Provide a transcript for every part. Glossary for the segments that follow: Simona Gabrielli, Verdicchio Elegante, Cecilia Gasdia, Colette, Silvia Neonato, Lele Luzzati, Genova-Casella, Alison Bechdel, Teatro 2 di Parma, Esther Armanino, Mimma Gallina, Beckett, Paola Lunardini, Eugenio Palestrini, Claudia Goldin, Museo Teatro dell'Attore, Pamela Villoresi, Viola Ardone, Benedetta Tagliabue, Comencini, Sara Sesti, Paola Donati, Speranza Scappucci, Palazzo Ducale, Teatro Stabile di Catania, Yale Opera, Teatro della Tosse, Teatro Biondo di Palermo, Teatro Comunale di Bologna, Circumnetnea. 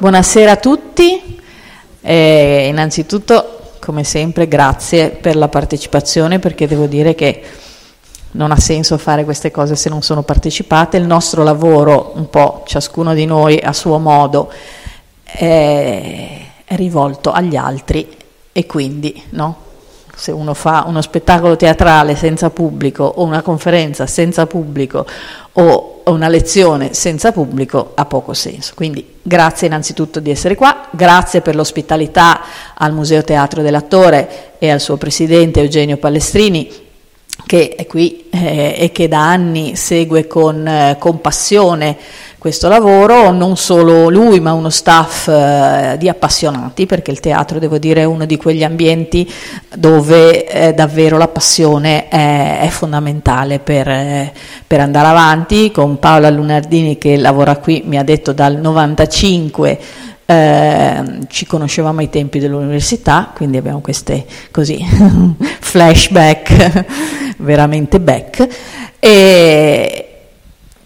Buonasera a tutti, innanzitutto come sempre grazie per la partecipazione, perché devo dire che non ha senso fare queste cose se non sono partecipate. Il nostro lavoro, un po' ciascuno di noi a suo modo, è rivolto agli altri e quindi no? Se uno fa uno spettacolo teatrale senza pubblico o una conferenza senza pubblico o una lezione senza pubblico ha poco senso. Quindi grazie innanzitutto di essere qua, grazie per l'ospitalità al Museo Teatro dell'Attore e al suo presidente Eugenio Palestrini, che è qui e che da anni segue con passione questo lavoro, non solo lui ma uno staff di appassionati, perché il teatro devo dire è uno di quegli ambienti dove davvero la passione è fondamentale per andare avanti. Con Paola Lunardini, che lavora qui, mi ha detto dal 1995, ci conoscevamo ai tempi dell'università, quindi abbiamo queste così flashback veramente back. E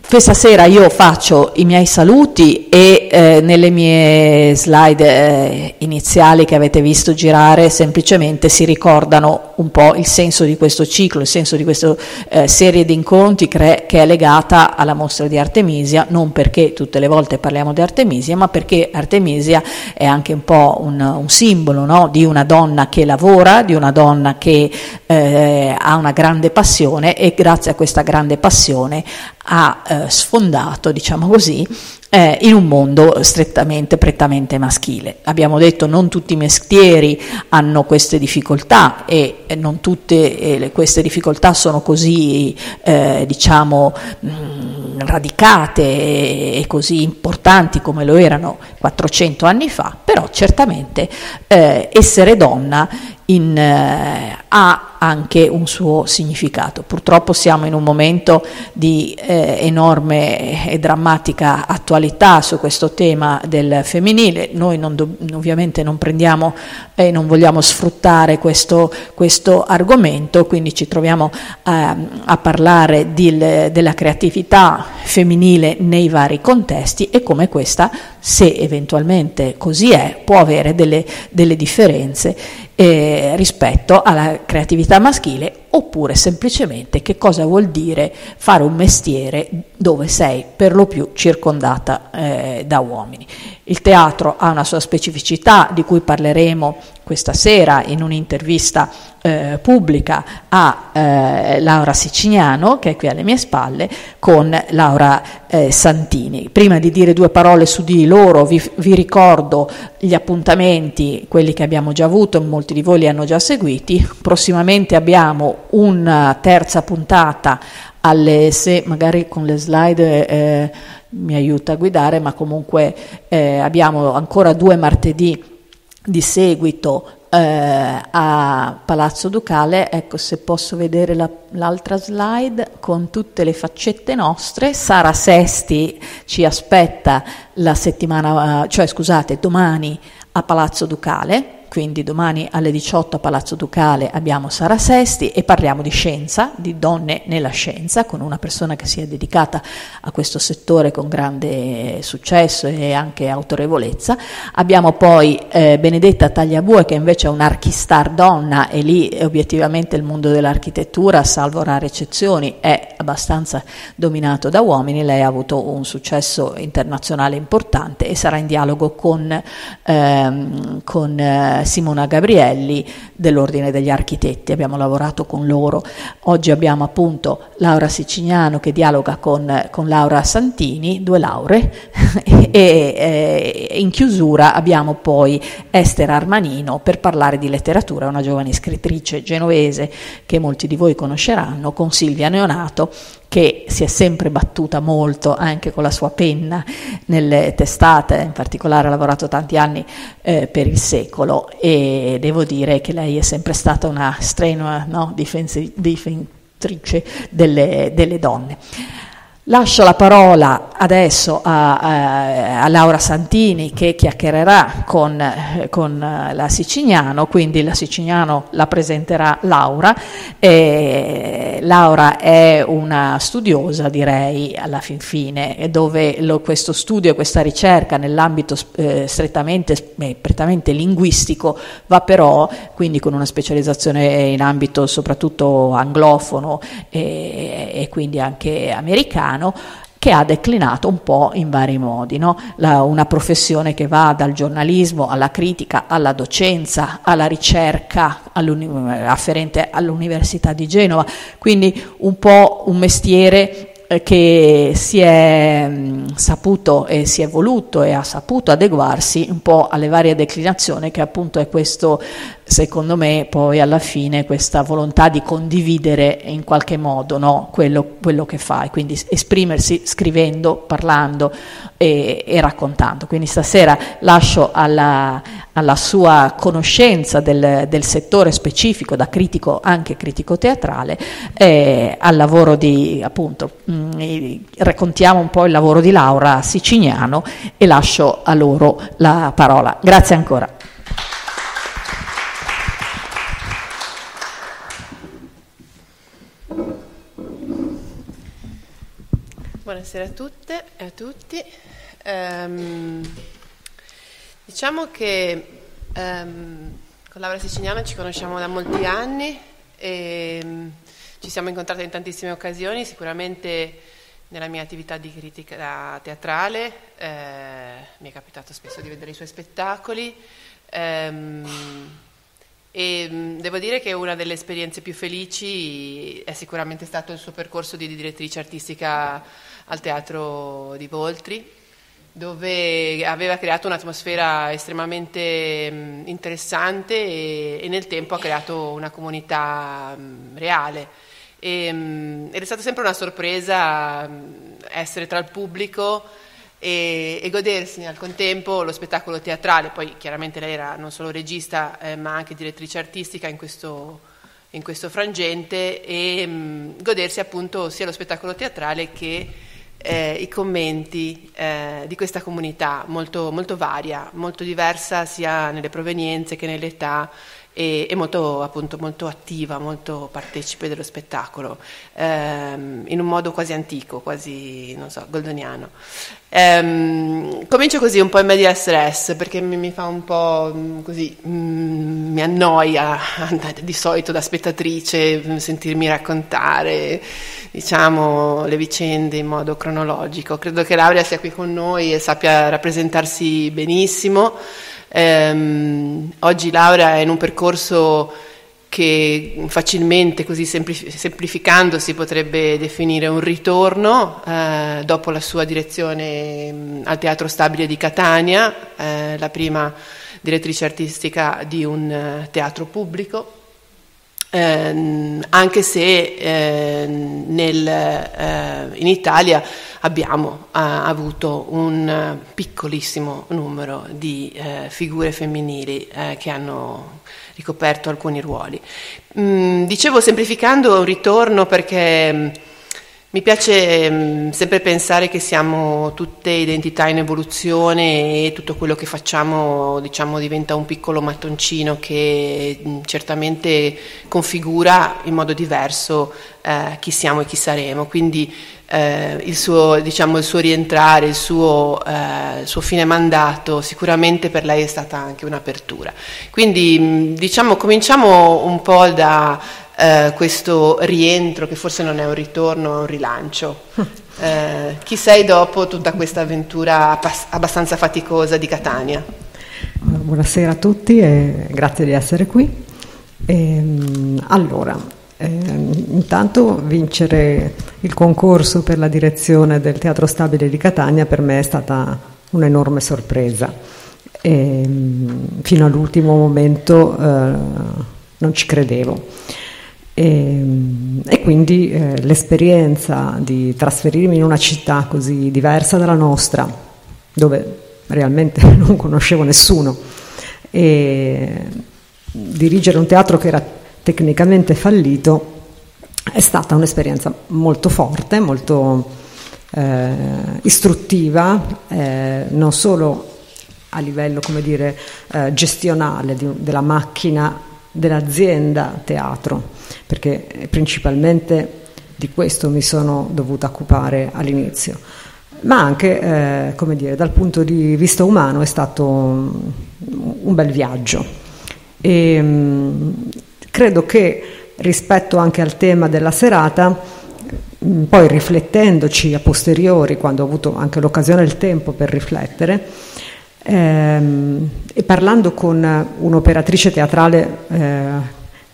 questa sera io faccio i miei saluti e nelle mie slide iniziali che avete visto girare semplicemente si ricordano un po' il senso di questo ciclo, il senso di questa serie di incontri che è legata alla mostra di Artemisia, non perché tutte le volte parliamo di Artemisia, ma perché Artemisia è anche un po' un simbolo, no? Di una donna che lavora, di una donna che ha una grande passione e grazie a questa grande passione ha sfondato, diciamo così, in un mondo prettamente maschile. Abbiamo detto non tutti i mestieri hanno queste difficoltà e non tutte queste difficoltà sono così radicate e così importanti come lo erano 400 anni fa, però certamente essere donna ha anche un suo significato. Purtroppo siamo in un momento di enorme e drammatica attualità su questo tema del femminile. Noi ovviamente non prendiamo e non vogliamo sfruttare questo argomento, quindi ci troviamo a parlare della creatività femminile nei vari contesti e come questa, se eventualmente così è, può avere delle differenze rispetto alla creatività maschile, oppure semplicemente che cosa vuol dire fare un mestiere dove sei per lo più circondata da uomini. Il teatro ha una sua specificità di cui parleremo questa sera in un'intervista pubblica a Laura Sicignano, che è qui alle mie spalle, con Laura Santini. Prima di dire due parole su di loro vi ricordo gli appuntamenti, quelli che abbiamo già avuto, molti di voi li hanno già seguiti. Prossimamente abbiamo una terza puntata se magari con le slide mi aiuta a guidare, ma comunque abbiamo ancora due martedì di seguito a Palazzo Ducale. Ecco, se posso vedere l'altra slide con tutte le faccette nostre. Sara Sesti ci aspetta domani a Palazzo Ducale. Quindi domani alle 18 a Palazzo Ducale abbiamo Sara Sesti e parliamo di scienza, di donne nella scienza, con una persona che si è dedicata a questo settore con grande successo e anche autorevolezza. Abbiamo poi Benedetta Tagliabue, che invece è un'archistar donna, e lì obiettivamente il mondo dell'architettura, salvo rare eccezioni, è abbastanza dominato da uomini. Lei ha avuto un successo internazionale importante e sarà in dialogo con Simona Gabrielli dell'Ordine degli Architetti. Abbiamo lavorato con loro. Oggi abbiamo appunto Laura Sicignano che dialoga con Laura Santini, due lauree, e in chiusura abbiamo poi Esther Armanino per parlare di letteratura, una giovane scrittrice genovese che molti di voi conosceranno, con Silvia Neonato, che si è sempre battuta molto anche con la sua penna nelle testate, in particolare ha lavorato tanti anni per Il Secolo, e devo dire che lei è sempre stata una strenua difenditrice delle donne. Lascio la parola adesso a Laura Santini, che chiacchiererà con la Sicignano, quindi la Sicignano la presenterà Laura. E Laura è una studiosa, direi, alla fin fine, dove questo studio e questa ricerca nell'ambito prettamente linguistico va però, quindi con una specializzazione in ambito soprattutto anglofono e quindi anche americano, che ha declinato un po' in vari modi, no? Una professione che va dal giornalismo alla critica, alla docenza, alla ricerca afferente all'Università di Genova, quindi un po' un mestiere che si è saputo e si è voluto e ha saputo adeguarsi un po' alle varie declinazioni, che appunto è questo, secondo me, poi alla fine questa volontà di condividere in qualche modo, no? quello che fai, quindi esprimersi scrivendo, parlando e raccontando. Quindi stasera lascio alla sua conoscenza del settore specifico, da critico, anche critico teatrale, al lavoro di, appunto, raccontiamo un po' il lavoro di Laura Sicignano e lascio a loro la parola. Grazie ancora. Buonasera a tutte e a tutti. Diciamo che con Laura Sicignano ci conosciamo da molti anni e ci siamo incontrate in tantissime occasioni, sicuramente nella mia attività di critica teatrale, mi è capitato spesso di vedere i suoi spettacoli e devo dire che una delle esperienze più felici è sicuramente stato il suo percorso di direttrice artistica al Teatro di Voltri, dove aveva creato un'atmosfera estremamente interessante e nel tempo ha creato una comunità reale ed è stata sempre una sorpresa essere tra il pubblico e godersi al contempo lo spettacolo teatrale. Poi chiaramente lei era non solo regista ma anche direttrice artistica in questo frangente e godersi appunto sia lo spettacolo teatrale che i commenti di questa comunità molto, molto varia, molto diversa sia nelle provenienze che nell'età e molto, appunto, molto attiva, molto partecipe dello spettacolo, in un modo quasi antico, quasi, non so, goldoniano. Comincio così un po' in media stress, perché mi fa un po' così, mi annoia di solito da spettatrice sentirmi raccontare, diciamo, le vicende in modo cronologico. Credo che Laura sia qui con noi e sappia rappresentarsi benissimo. Oggi Laura è in un percorso che facilmente, così semplificando, si potrebbe definire un ritorno dopo la sua direzione al Teatro Stabile di Catania, la prima direttrice artistica di un teatro pubblico. Anche se in Italia abbiamo avuto un piccolissimo numero di figure femminili che hanno ricoperto alcuni ruoli. Dicevo semplificando un ritorno perché mi piace sempre pensare che siamo tutte identità in evoluzione e tutto quello che facciamo, diciamo, diventa un piccolo mattoncino che certamente configura in modo diverso chi siamo e chi saremo. Quindi il suo rientrare, il suo fine mandato sicuramente per lei è stata anche un'apertura. Quindi diciamo cominciamo un po' da questo rientro, che forse non è un ritorno, è un rilancio. Chi sei dopo tutta questa avventura abbastanza faticosa di Catania? Buonasera a tutti e grazie di essere qui. Intanto vincere il concorso per la direzione del Teatro Stabile di Catania per me è stata un'enorme sorpresa. Fino all'ultimo momento non ci credevo. E quindi l'esperienza di trasferirmi in una città così diversa dalla nostra, dove realmente non conoscevo nessuno, e dirigere un teatro che era tecnicamente fallito è stata un'esperienza molto forte, molto istruttiva, non solo a livello, come dire, gestionale della macchina dell'azienda teatro, perché principalmente di questo mi sono dovuta occupare all'inizio, ma anche, come dire, dal punto di vista umano è stato un bel viaggio. E credo che rispetto anche al tema della serata, poi riflettendoci a posteriori, quando ho avuto anche l'occasione e il tempo per riflettere, e parlando con un'operatrice teatrale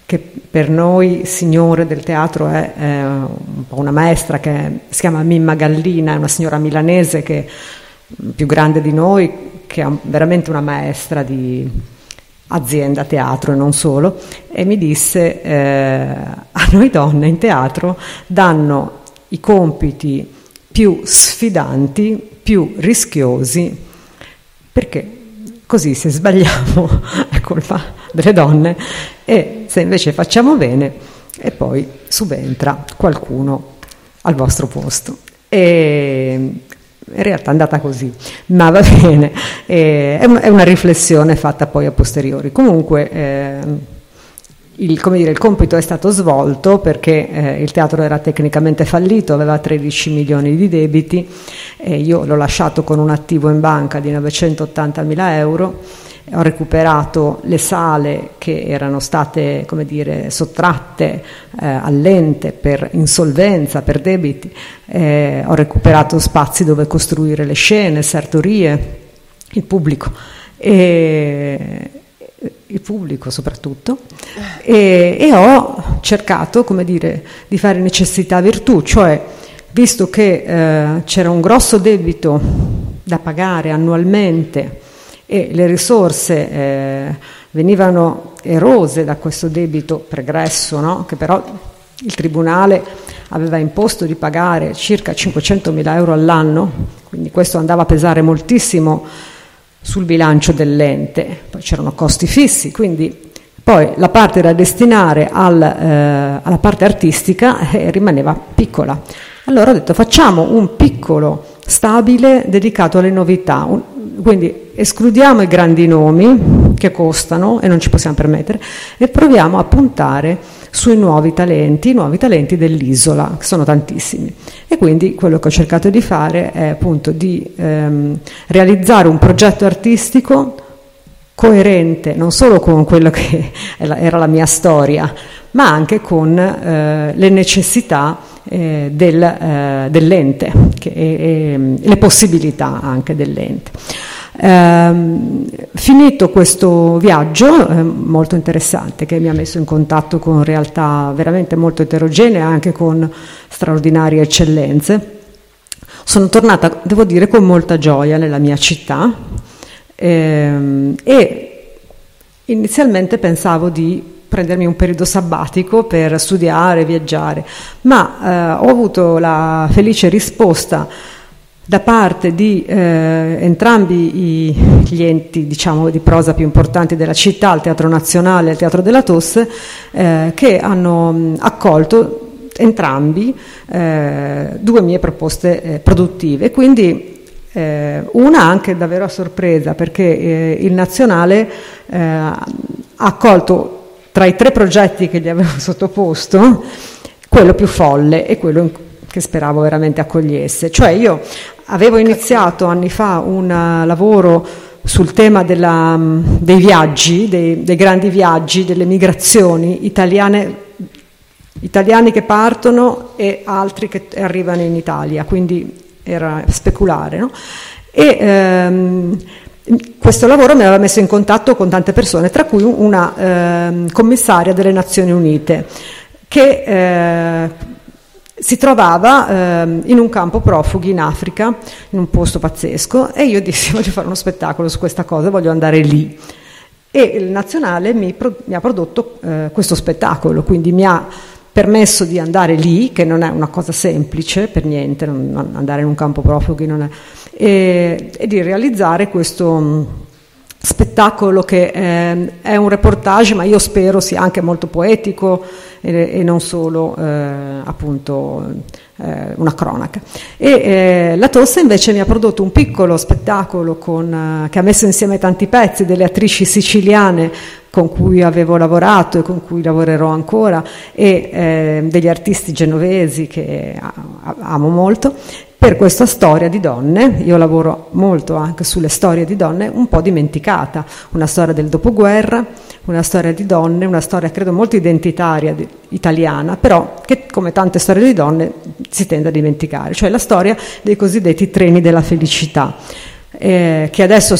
che per noi signore del teatro è una maestra, che si chiama Mimma Gallina, è una signora milanese che più grande di noi, che è veramente una maestra di azienda, teatro e non solo, e mi disse a noi donne in teatro danno i compiti più sfidanti, più rischiosi, perché così se sbagliamo è colpa delle donne, e se invece facciamo bene e poi subentra qualcuno al vostro posto. E in realtà è andata così, ma va bene, è una riflessione fatta poi a posteriori. Comunque come dire, il compito è stato svolto, perché il teatro era tecnicamente fallito, aveva 13 milioni di debiti, e io l'ho lasciato con un attivo in banca di 980.000 euro. Ho recuperato le sale che erano state, come dire, sottratte all'ente per insolvenza, per debiti, ho recuperato spazi dove costruire le scene, sartorie, il pubblico, soprattutto, e ho cercato, come dire, di fare necessità virtù, cioè visto che c'era un grosso debito da pagare annualmente e le risorse venivano erose da questo debito pregresso, no? Che però il Tribunale aveva imposto di pagare circa 500.000 euro all'anno, quindi questo andava a pesare moltissimo sul bilancio dell'ente. Poi c'erano costi fissi, quindi poi la parte da destinare alla parte artistica rimaneva piccola. Allora ho detto: facciamo un piccolo stabile dedicato alle novità, quindi escludiamo i grandi nomi che costano e non ci possiamo permettere, e proviamo a puntare sui nuovi talenti dell'isola, che sono tantissimi. E quindi quello che ho cercato di fare è appunto di realizzare un progetto artistico coerente non solo con quello che era la mia storia, ma anche con le necessità dell'ente e le possibilità anche dell'ente. Finito questo viaggio molto interessante, che mi ha messo in contatto con realtà veramente molto eterogenee, anche con straordinarie eccellenze, sono tornata, devo dire, con molta gioia nella mia città, e inizialmente pensavo di prendermi un periodo sabbatico per studiare, viaggiare, ma ho avuto la felice risposta da parte di entrambi gli enti, diciamo, di prosa più importanti della città, il Teatro Nazionale e il Teatro della Tosse, che hanno accolto entrambi due mie proposte produttive. Quindi una anche davvero a sorpresa, perché il Nazionale ha accolto tra i tre progetti che gli avevo sottoposto quello più folle e quello che speravo veramente accogliesse. Cioè io avevo iniziato anni fa un lavoro sul tema dei viaggi, dei grandi viaggi, delle migrazioni italiani che partono e altri che arrivano in Italia, quindi era speculare, no? E questo lavoro mi aveva messo in contatto con tante persone, tra cui una commissaria delle Nazioni Unite, che si trovava in un campo profughi in Africa, in un posto pazzesco, e io dissi: voglio fare uno spettacolo su questa cosa, voglio andare lì. E il Nazionale mi ha prodotto questo spettacolo, quindi mi ha permesso di andare lì, che non è una cosa semplice per niente, andare in un campo profughi non è, e di realizzare questo spettacolo che è un reportage, ma io spero sia anche molto poetico e non solo una cronaca. E la Tosse invece mi ha prodotto un piccolo spettacolo che ha messo insieme tanti pezzi delle attrici siciliane con cui avevo lavorato e con cui lavorerò ancora, e degli artisti genovesi che amo molto, per questa storia di donne. Io lavoro molto anche sulle storie di donne un po' dimenticata, una storia del dopoguerra, una storia di donne, una storia credo molto identitaria italiana, però che, come tante storie di donne, si tende a dimenticare, cioè la storia dei cosiddetti treni della felicità, che adesso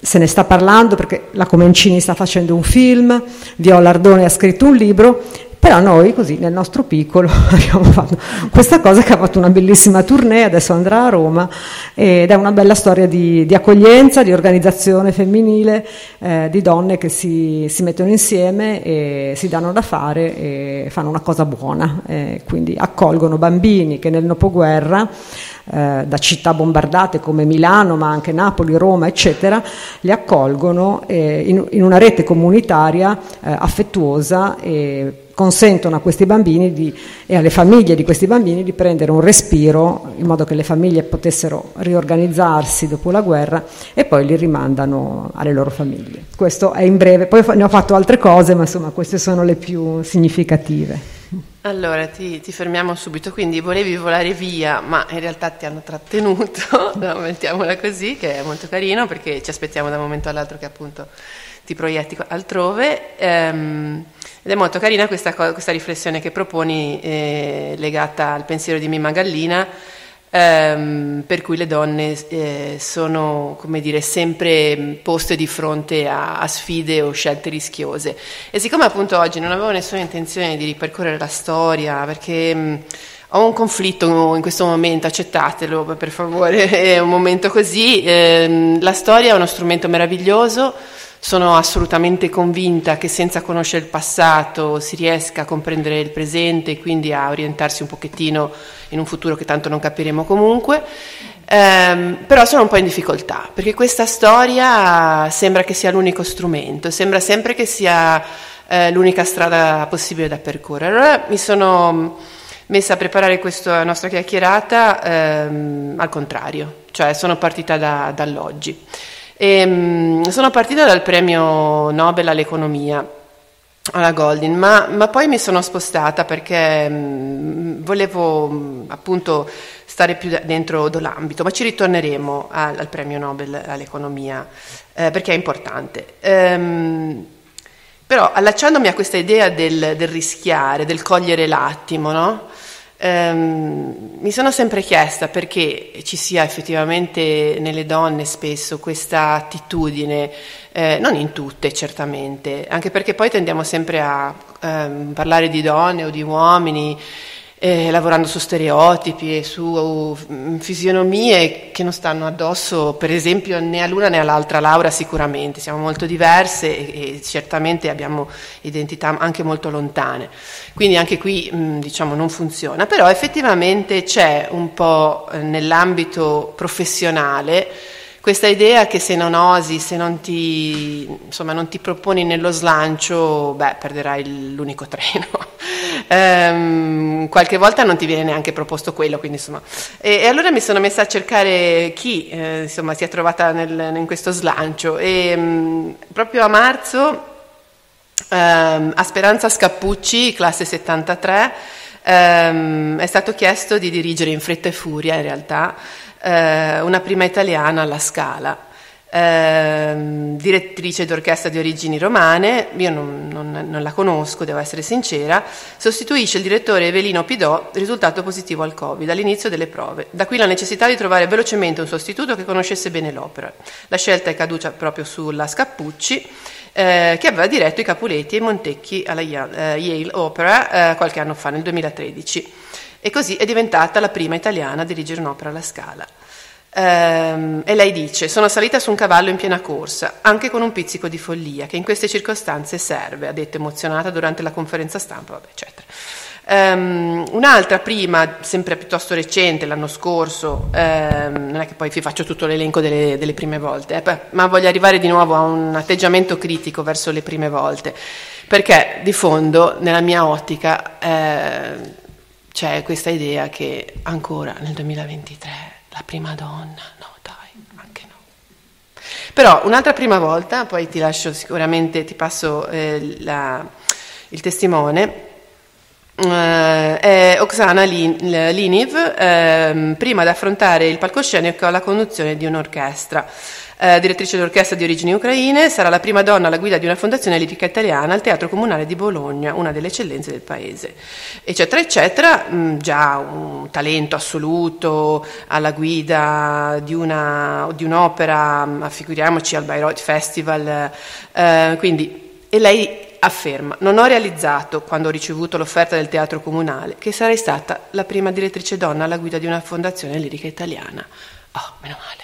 se ne sta parlando perché la Comencini sta facendo un film, Viola Ardone ha scritto un libro. Però noi, così, nel nostro piccolo, abbiamo fatto questa cosa che ha fatto una bellissima tournée, adesso andrà a Roma, ed è una bella storia di accoglienza, di organizzazione femminile, di donne che si mettono insieme e si danno da fare e fanno una cosa buona. Quindi accolgono bambini che nel dopoguerra, da città bombardate come Milano, ma anche Napoli, Roma, eccetera, li accolgono in una rete comunitaria affettuosa, e consentono a questi bambini e alle famiglie di questi bambini di prendere un respiro, in modo che le famiglie potessero riorganizzarsi dopo la guerra, e poi li rimandano alle loro famiglie. Questo è in breve, poi ne ho fatto altre cose, ma insomma queste sono le più significative. Allora ti fermiamo subito, quindi volevi volare via, ma in realtà ti hanno trattenuto, no, mettiamola così, che è molto carino, perché ci aspettiamo da un momento all'altro che appunto ti proietti altrove. Ed è molto carina questa riflessione che proponi, legata al pensiero di Mimma Gallina, per cui le donne sono, come dire, sempre poste di fronte a sfide o scelte rischiose. E siccome appunto oggi non avevo nessuna intenzione di ripercorrere la storia, perché ho un conflitto in questo momento, accettatelo per favore, è un momento così, la storia è uno strumento meraviglioso. Sono assolutamente convinta che senza conoscere il passato si riesca a comprendere il presente e quindi a orientarsi un pochettino in un futuro che tanto non capiremo comunque. Però sono un po' in difficoltà, perché questa storia sembra che sia l'unico strumento, sembra sempre che sia l'unica strada possibile da percorrere. Allora mi sono messa a preparare questa nostra chiacchierata al contrario, cioè sono partita dall'oggi. Sono partita dal premio Nobel all'economia, alla Goldin, ma poi mi sono spostata perché volevo appunto stare più dentro l'ambito, ma ci ritorneremo al premio Nobel all'economia, perché è importante. Però allacciandomi a questa idea del rischiare, del cogliere l'attimo, no? Mi sono sempre chiesta perché ci sia effettivamente nelle donne spesso questa attitudine, non in tutte certamente, anche perché poi tendiamo sempre a parlare di donne o di uomini, lavorando su stereotipi e su fisionomie che non stanno addosso, per esempio, né all'una né all'altra Laura sicuramente, siamo molto diverse e certamente abbiamo identità anche molto lontane, quindi anche qui diciamo non funziona, però effettivamente c'è un po' nell'ambito professionale questa idea che se non osi, se non ti proponi nello slancio, perderai l'unico treno. Qualche volta non ti viene neanche proposto quello, quindi insomma. E allora mi sono messa a cercare chi si è trovata in questo slancio, e proprio a marzo a Speranza Scappucci, classe 73, è stato chiesto di dirigere in fretta e furia, in realtà, una prima italiana alla Scala. Direttrice d'orchestra di origini romane, io non la conosco, devo essere sincera, sostituisce il direttore Evelino Pidò, risultato positivo al Covid all'inizio delle prove, da qui la necessità di trovare velocemente un sostituto che conoscesse bene l'opera. La scelta è caduta proprio sulla Scappucci, che aveva diretto i Capuleti e i Montecchi alla Yale Opera qualche anno fa, nel 2013, e così è diventata la prima italiana a dirigere un'opera alla Scala. E lei dice: sono salita su un cavallo in piena corsa, anche con un pizzico di follia che in queste circostanze serve, ha detto emozionata durante la conferenza stampa, eccetera. Un'altra prima, sempre piuttosto recente, l'anno scorso, non è che poi vi faccio tutto l'elenco delle prime volte, ma voglio arrivare di nuovo a un atteggiamento critico verso le prime volte, perché di fondo, nella mia ottica, c'è questa idea che ancora nel 2023 la prima donna, no dai, anche no. Però un'altra prima volta, poi ti lascio sicuramente, ti passo il testimone, è Oksana Liniv, prima ad affrontare il palcoscenico alla conduzione di un'orchestra. Direttrice d'orchestra di origini ucraine, sarà la prima donna alla guida di una fondazione lirica italiana al Teatro Comunale di Bologna, una delle eccellenze del paese, eccetera eccetera. Già un talento assoluto alla guida di un'opera, ma figuriamoci al Bayreuth Festival, quindi. E lei afferma: non ho realizzato, quando ho ricevuto l'offerta del Teatro Comunale, che sarei stata la prima direttrice donna alla guida di una fondazione lirica italiana. Oh, meno male.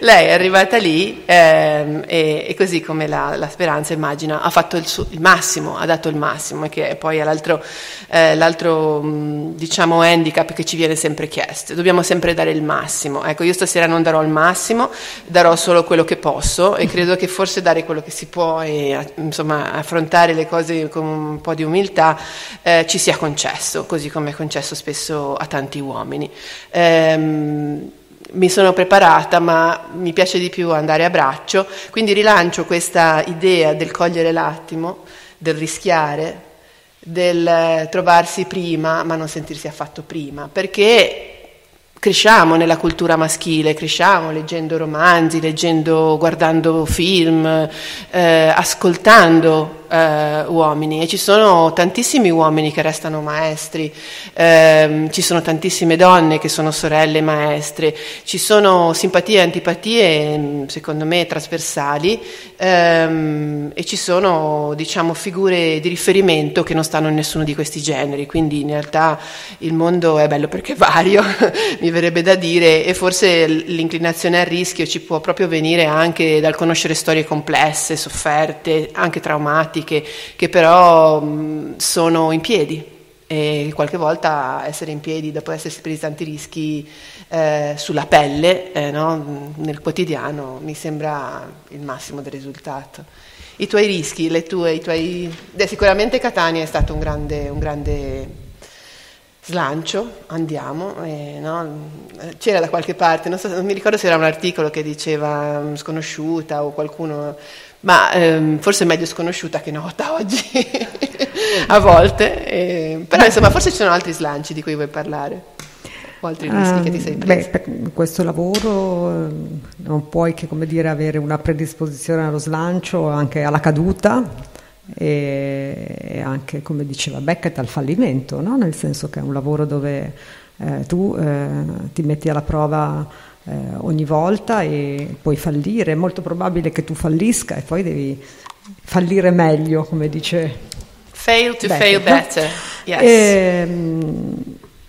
Lei è arrivata lì e così come la Speranza immagina ha fatto il massimo, ha dato il massimo, che poi è l'altro diciamo handicap che ci viene sempre chiesto: dobbiamo sempre dare il massimo. Ecco, io stasera non darò il massimo, darò solo quello che posso, e credo che forse dare quello che si può e insomma affrontare le cose con un po' di umiltà ci sia concesso, così come è concesso spesso a tanti uomini. Mi sono preparata, ma mi piace di più andare a braccio, quindi rilancio questa idea del cogliere l'attimo, del rischiare, del trovarsi prima ma non sentirsi affatto prima, perché cresciamo nella cultura maschile, cresciamo leggendo romanzi, guardando film, ascoltando uomini, e ci sono tantissimi uomini che restano maestri, ci sono tantissime donne che sono sorelle maestre, ci sono simpatie e antipatie secondo me trasversali, e ci sono diciamo figure di riferimento che non stanno in nessuno di questi generi, quindi in realtà il mondo è bello perché vario, mi verrebbe da dire, e forse l'inclinazione al rischio ci può proprio venire anche dal conoscere storie complesse, sofferte, anche traumatiche, che però sono in piedi, e qualche volta essere in piedi dopo essersi presi tanti rischi sulla pelle, no? Nel quotidiano, mi sembra il massimo del risultato. I tuoi rischi, sicuramente Catania è stato un grande slancio, andiamo, no? C'era da qualche parte, non mi ricordo se era un articolo che diceva sconosciuta o qualcuno, ma forse è meglio sconosciuta che nota oggi, a volte, però insomma forse ci sono altri slanci di cui vuoi parlare, o altri rischi che ti sei preso. Per questo lavoro non puoi che, come dire, avere una predisposizione allo slancio, anche alla caduta, e anche, come diceva Beckett, al fallimento, no? Nel senso che è un lavoro dove tu ti metti alla prova ogni volta e puoi fallire, è molto probabile che tu fallisca e poi devi fallire meglio, come dice Fail to Beckett, fail better, yes.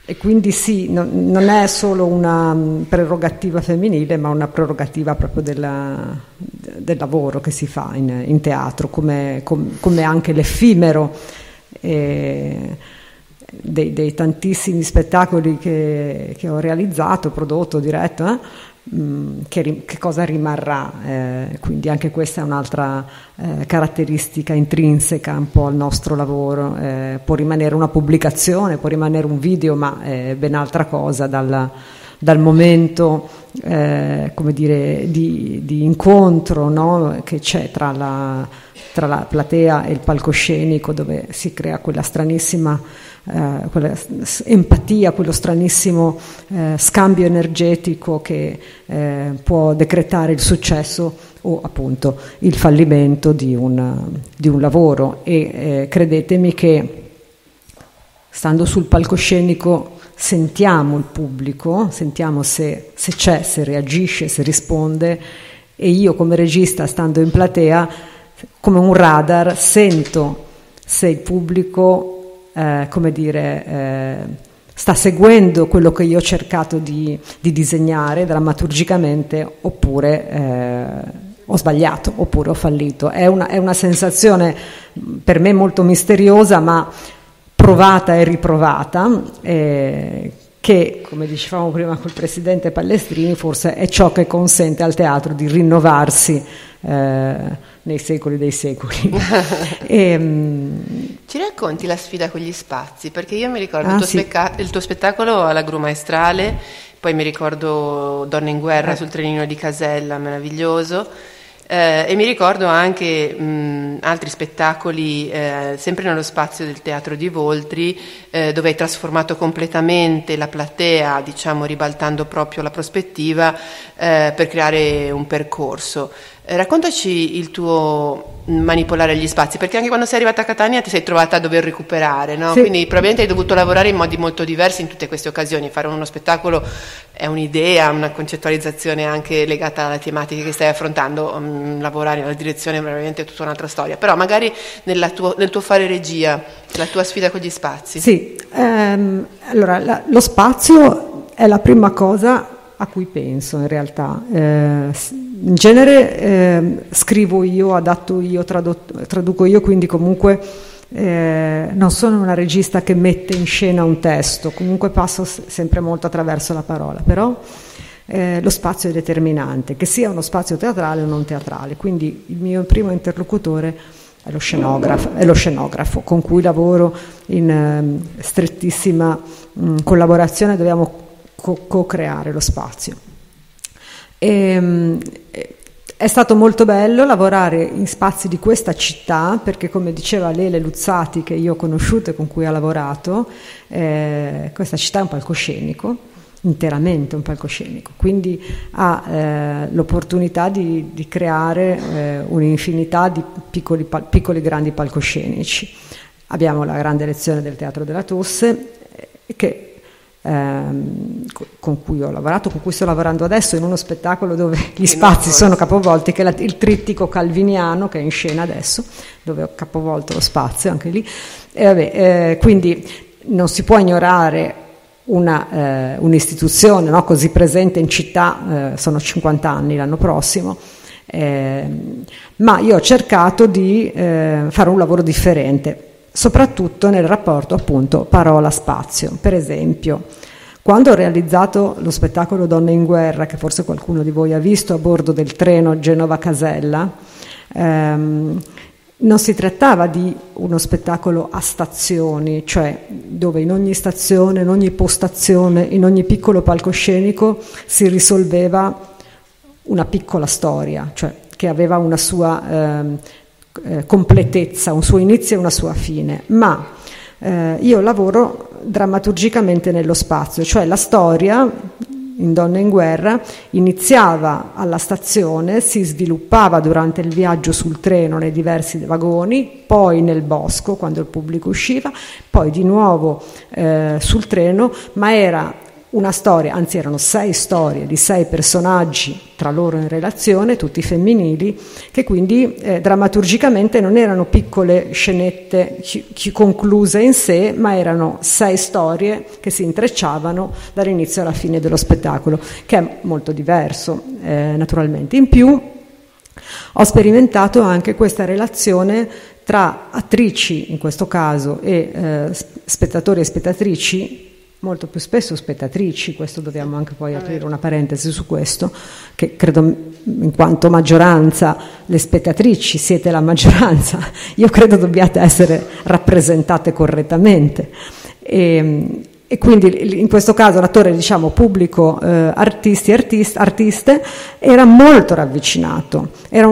E quindi sì, non è solo una prerogativa femminile, ma una prerogativa proprio del lavoro che si fa in teatro, come anche l'effimero dei tantissimi spettacoli che ho realizzato, prodotto, diretto, che cosa rimarrà, quindi anche questa è un'altra caratteristica intrinseca un po' al nostro lavoro. Può rimanere una pubblicazione, può rimanere un video, ma è ben altra cosa dal momento come dire di incontro, no? Che c'è tra la platea e il palcoscenico, dove si crea quella stranissima quella empatia, quello stranissimo scambio energetico che può decretare il successo o appunto il fallimento di un lavoro, e credetemi che stando sul palcoscenico sentiamo il pubblico, sentiamo se c'è, se reagisce, se risponde, e io come regista stando in platea come un radar sento se il pubblico sta seguendo quello che io ho cercato di disegnare drammaturgicamente, oppure ho sbagliato, oppure ho fallito. È una sensazione per me molto misteriosa, ma provata e riprovata, che, come dicevamo prima col presidente Palestrini, forse è ciò che consente al teatro di rinnovarsi nei secoli dei secoli. Ci racconti la sfida con gli spazi? Perché io mi ricordo il tuo spettacolo alla Gru Maestrale, poi mi ricordo Donne in guerra sul trenino di Casella, meraviglioso, e mi ricordo anche altri spettacoli sempre nello spazio del Teatro di Voltri, dove hai trasformato completamente la platea, diciamo ribaltando proprio la prospettiva per creare un percorso. Raccontaci il tuo manipolare gli spazi, perché anche quando sei arrivata a Catania ti sei trovata a dover recuperare, no? Sì. Quindi probabilmente hai dovuto lavorare in modi molto diversi in tutte queste occasioni. Fare uno spettacolo è un'idea, una concettualizzazione anche legata alle tematiche che stai affrontando, lavorare nella direzione è veramente tutta un'altra storia, però magari nel tuo fare regia, la tua sfida con gli spazi. Sì, allora lo spazio è la prima cosa a cui penso in realtà. In genere scrivo io, adatto io, traduco io, quindi comunque non sono una regista che mette in scena un testo, comunque passo sempre molto attraverso la parola, però lo spazio è determinante, che sia uno spazio teatrale o non teatrale, quindi il mio primo interlocutore è lo scenografo con cui lavoro in strettissima collaborazione, dobbiamo co-creare lo spazio. È stato molto bello lavorare in spazi di questa città, perché come diceva Lele Luzzati, che io ho conosciuto e con cui ha lavorato, questa città è un palcoscenico, interamente un palcoscenico, quindi ha l'opportunità di creare un'infinità di piccoli grandi palcoscenici. Abbiamo la grande lezione del Teatro della Tosse, che con cui ho lavorato, con cui sto lavorando adesso in uno spettacolo dove gli spazi sono capovolti, che è il Trittico Calviniano, che è in scena adesso, dove ho capovolto lo spazio anche lì. Quindi non si può ignorare un'istituzione, no, così presente in città, sono 50 anni l'anno prossimo, ma io ho cercato di fare un lavoro differente, soprattutto nel rapporto appunto parola-spazio. Per esempio, quando ho realizzato lo spettacolo Donne in guerra, che forse qualcuno di voi ha visto, a bordo del treno Genova-Casella, non si trattava di uno spettacolo a stazioni, cioè dove in ogni stazione, in ogni postazione, in ogni piccolo palcoscenico si risolveva una piccola storia, cioè che aveva una sua completezza, un suo inizio e una sua fine, ma io lavoro drammaturgicamente nello spazio, cioè la storia in Donne in guerra iniziava alla stazione, si sviluppava durante il viaggio sul treno nei diversi vagoni, poi nel bosco quando il pubblico usciva, poi di nuovo sul treno, ma era una storia, anzi erano 6 storie di 6 personaggi tra loro in relazione, tutti femminili, che quindi drammaturgicamente non erano piccole scenette concluse in sé, ma erano 6 storie che si intrecciavano dall'inizio alla fine dello spettacolo, che è molto diverso naturalmente. In più ho sperimentato anche questa relazione tra attrici, in questo caso, e spettatori e spettatrici, molto più spesso spettatrici, questo dobbiamo anche poi aprire una parentesi su questo, che credo in quanto maggioranza, le spettatrici siete la maggioranza, io credo dobbiate essere rappresentate correttamente, e quindi in questo caso l'attore, diciamo pubblico, artiste, era molto ravvicinato, era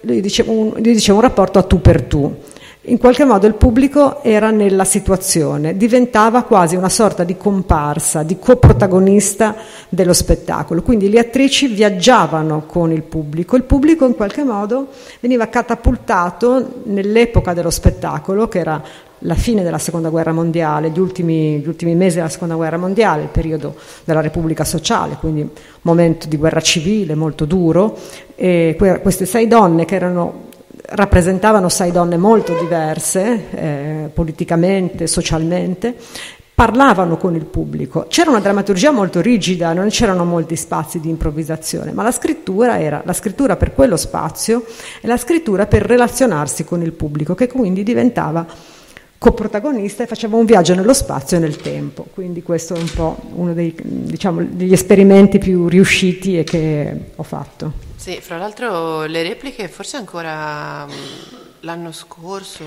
lui diceva un rapporto a tu per tu. In qualche modo il pubblico era nella situazione, diventava quasi una sorta di comparsa, di coprotagonista dello spettacolo. Quindi le attrici viaggiavano con il pubblico in qualche modo veniva catapultato nell'epoca dello spettacolo, che era la fine della Seconda Guerra Mondiale, gli ultimi mesi della Seconda Guerra Mondiale, il periodo della Repubblica Sociale, quindi un momento di guerra civile molto duro, e queste 6 donne che rappresentavano 6 donne molto diverse, politicamente, socialmente, parlavano con il pubblico. C'era una drammaturgia molto rigida, non c'erano molti spazi di improvvisazione, ma la scrittura era la scrittura per quello spazio e la scrittura per relazionarsi con il pubblico, che quindi diventava coprotagonista, e faceva un viaggio nello spazio e nel tempo. Quindi questo è un po' uno dei, diciamo, degli esperimenti più riusciti e che ho fatto. Sì, fra l'altro le repliche forse ancora l'anno scorso.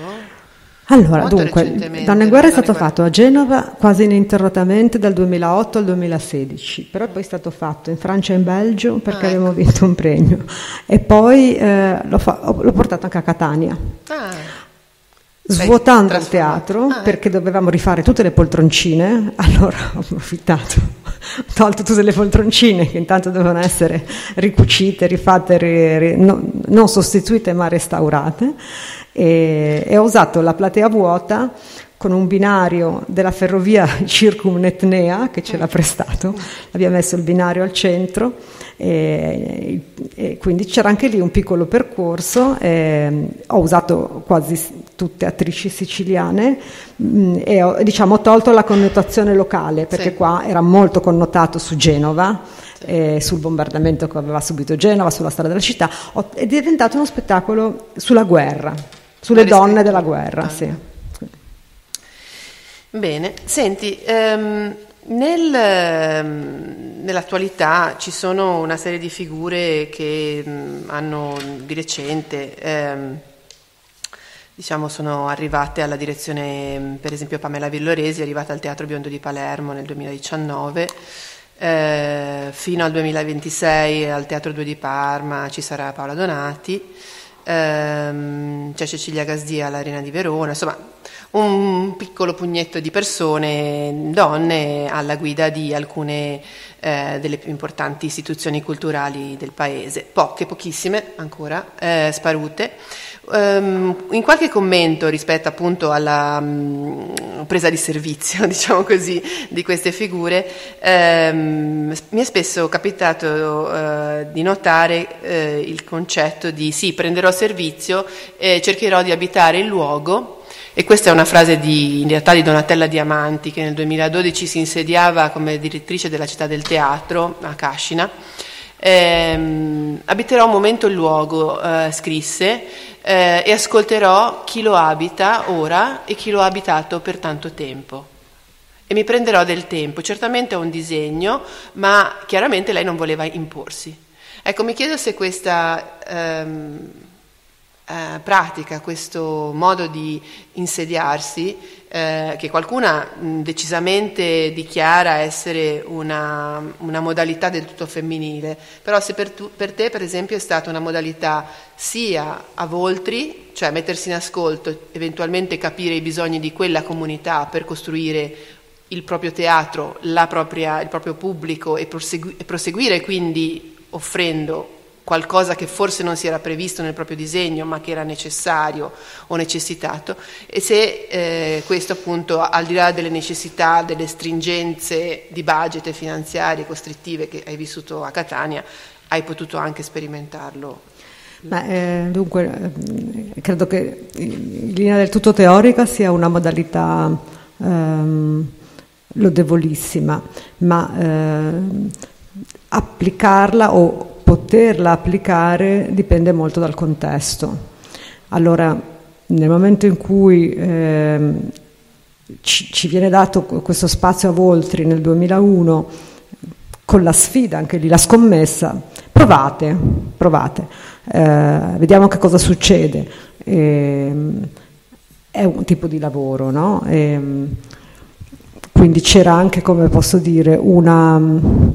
Allora, dunque, Donna in guerra è stato fatto a Genova quasi ininterrottamente dal 2008 al 2016, però poi è stato fatto in Francia e in Belgio perché abbiamo vinto un premio, e poi l'ho portato anche a Catania. Svuotando il teatro perché dovevamo rifare tutte le poltroncine, allora ho approfittato, ho tolto tutte le poltroncine che intanto dovevano essere ricucite, rifatte, non sostituite ma restaurate, e ho usato la platea vuota con un binario della ferrovia Circumnetnea che ce l'ha prestato, abbiamo messo il binario al centro e quindi c'era anche lì un piccolo percorso, ho usato quasi tutte attrici siciliane e ho, diciamo, tolto la connotazione locale perché qua era molto connotato su Genova, sul bombardamento che aveva subito Genova, sulla storia della città, è diventato uno spettacolo sulla guerra, sulle donne della guerra. Bene, senti, nell'attualità ci sono una serie di figure che hanno di recente, diciamo, sono arrivate alla direzione, per esempio Pamela Villoresi è arrivata al Teatro Biondo di Palermo nel 2019, fino al 2026 al Teatro 2 di Parma ci sarà Paola Donati, c'è Cecilia Gasdia all'Arena di Verona, insomma un piccolo pugnetto di persone, donne, alla guida di alcune delle più importanti istituzioni culturali del paese, pochissime ancora, sparute. In qualche commento rispetto appunto alla presa di servizio, diciamo così, di queste figure, mi è spesso capitato di notare il concetto di sì, prenderò servizio e cercherò di abitare il luogo. E questa è una frase in realtà di Donatella Diamanti, che nel 2012 si insediava come direttrice della Città del Teatro a Cascina. Abiterò un momento il luogo, scrisse, e ascolterò chi lo abita ora e chi lo ha abitato per tanto tempo. E mi prenderò del tempo. Certamente è un disegno, ma chiaramente lei non voleva imporsi. Ecco, mi chiedo se questa... pratica, questo modo di insediarsi, che qualcuna decisamente dichiara essere una modalità del tutto femminile, però se per te per esempio è stata una modalità sia a Voltri, cioè mettersi in ascolto, eventualmente capire i bisogni di quella comunità per costruire il proprio teatro, il proprio pubblico e proseguire quindi offrendo qualcosa che forse non si era previsto nel proprio disegno ma che era necessario o necessitato, e se questo appunto, al di là delle necessità, delle stringenze di budget e finanziarie costrittive che hai vissuto a Catania, hai potuto anche sperimentarlo. Dunque credo che in linea del tutto teorica sia una modalità lodevolissima, ma applicarla o poterla applicare dipende molto dal contesto. Allora, nel momento in cui ci viene dato questo spazio a Voltri nel 2001, con la sfida, anche lì la scommessa, provate, vediamo che cosa succede. È un tipo di lavoro, no? Quindi c'era anche, come posso dire, un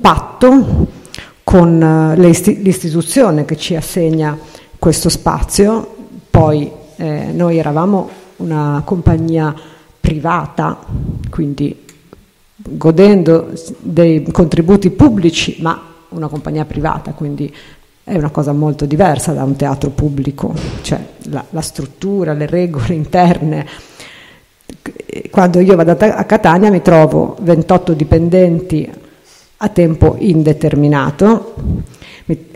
patto con l'istituzione che ci assegna questo spazio. Poi noi eravamo una compagnia privata, quindi godendo dei contributi pubblici, ma una compagnia privata, quindi è una cosa molto diversa da un teatro pubblico, cioè la struttura, le regole interne. Quando io vado a Catania mi trovo 28 dipendenti a tempo indeterminato,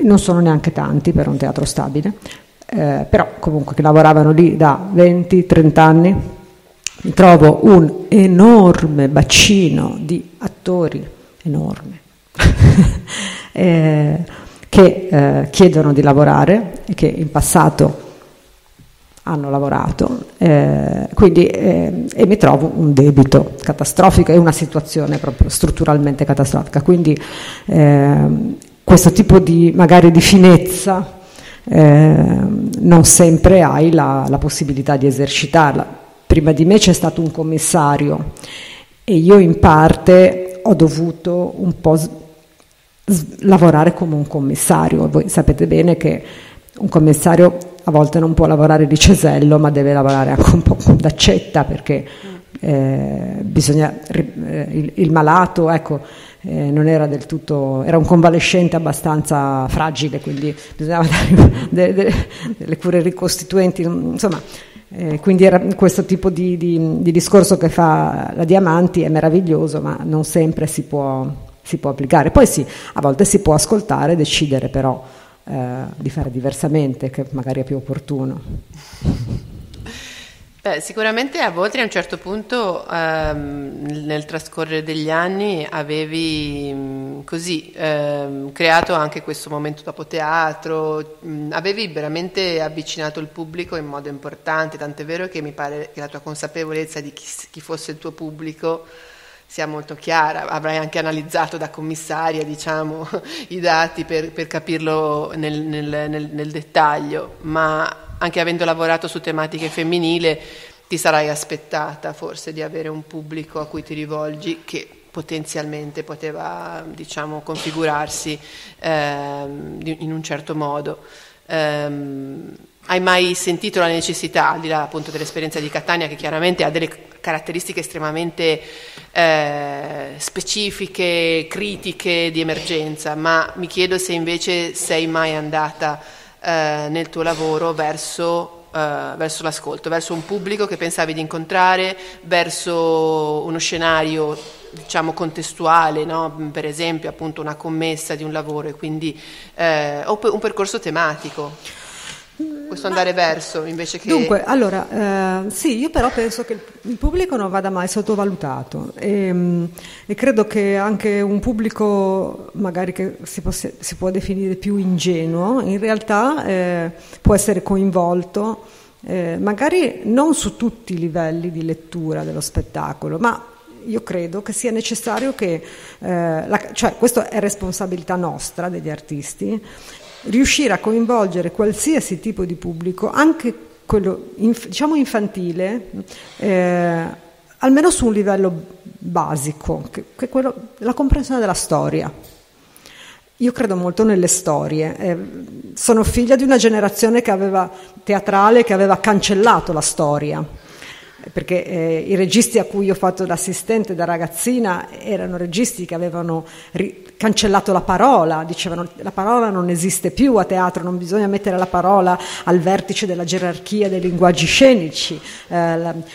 non sono neanche tanti per un teatro stabile, però comunque che lavoravano lì da 20-30 anni. Mi trovo un enorme bacino di attori, enorme, che chiedono di lavorare e che in passato hanno lavorato, e mi trovo un debito catastrofico, è una situazione proprio strutturalmente catastrofica, quindi questo tipo di, magari, di finezza non sempre hai la possibilità di esercitarla. Prima di me c'è stato un commissario e io in parte ho dovuto un po' lavorare come un commissario. Voi sapete bene che un commissario a volte non può lavorare di cesello, ma deve lavorare anche un po' con d'accetta, perché bisogna, il malato, ecco, non era del tutto, era un convalescente abbastanza fragile, quindi bisognava dare delle cure ricostituenti, insomma, quindi era questo tipo di discorso che fa la Diamanti, è meraviglioso, ma non sempre si può applicare. Poi sì, a volte si può ascoltare e decidere però di fare diversamente, che magari è più opportuno. Beh, sicuramente a Voltri a un certo punto nel trascorrere degli anni avevi creato anche questo momento dopo teatro, avevi veramente avvicinato il pubblico in modo importante, tant'è vero che mi pare che la tua consapevolezza di chi fosse il tuo pubblico sia molto chiara. Avrai anche analizzato da commissaria, diciamo, i dati per capirlo nel dettaglio, ma anche avendo lavorato su tematiche femminili ti sarai aspettata forse di avere un pubblico a cui ti rivolgi che potenzialmente poteva, diciamo, configurarsi in un certo modo. Hai mai sentito la necessità, al di là appunto dell'esperienza di Catania, che chiaramente ha delle caratteristiche estremamente specifiche, critiche, di emergenza, ma mi chiedo se invece sei mai andata nel tuo lavoro verso l'ascolto, verso un pubblico che pensavi di incontrare, verso uno scenario, diciamo, contestuale, no? Per esempio appunto una commessa di un lavoro, e quindi o un percorso tematico. Questo andare verso invece che... Dunque, allora, sì, io però penso che il pubblico non vada mai sottovalutato e credo che anche un pubblico magari che si può definire più ingenuo, in realtà può essere coinvolto, magari non su tutti i livelli di lettura dello spettacolo, ma io credo che sia necessario che... cioè, questa è responsabilità nostra, degli artisti, riuscire a coinvolgere qualsiasi tipo di pubblico, anche quello diciamo infantile, almeno su un livello basico, che è quello, la comprensione della storia. Io credo molto nelle storie, sono figlia di una generazione teatrale che aveva cancellato la storia, perché i registi a cui ho fatto l'assistente da ragazzina erano registi che avevano cancellato la parola, dicevano la parola non esiste più a teatro, non bisogna mettere la parola al vertice della gerarchia dei linguaggi scenici,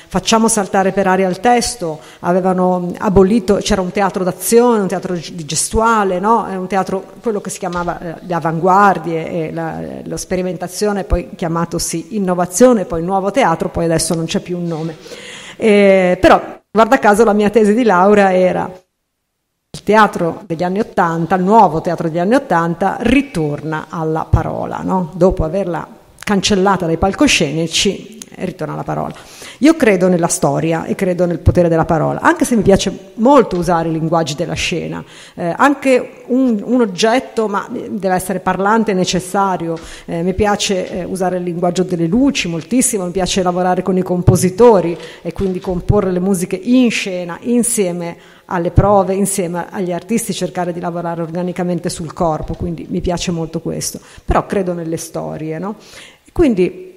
facciamo saltare per aria il testo, avevano abolito, c'era un teatro d'azione, un teatro di gestuale, no? Un teatro, quello che si chiamava le avanguardie, e la sperimentazione, poi chiamatosi innovazione, poi nuovo teatro, poi adesso non c'è più un nome. Però guarda caso la mia tesi di laurea era il teatro degli anni '80, il nuovo teatro degli anni '80 ritorna alla parola, no? Dopo averla cancellata dai palcoscenici ritorna alla parola. Io credo nella storia e credo nel potere della parola, anche se mi piace molto usare i linguaggi della scena, anche un oggetto, ma deve essere parlante, necessario, mi piace usare il linguaggio delle luci moltissimo, mi piace lavorare con i compositori e quindi comporre le musiche in scena, insieme alle prove, insieme agli artisti, cercare di lavorare organicamente sul corpo, quindi mi piace molto questo, però credo nelle storie, no? Quindi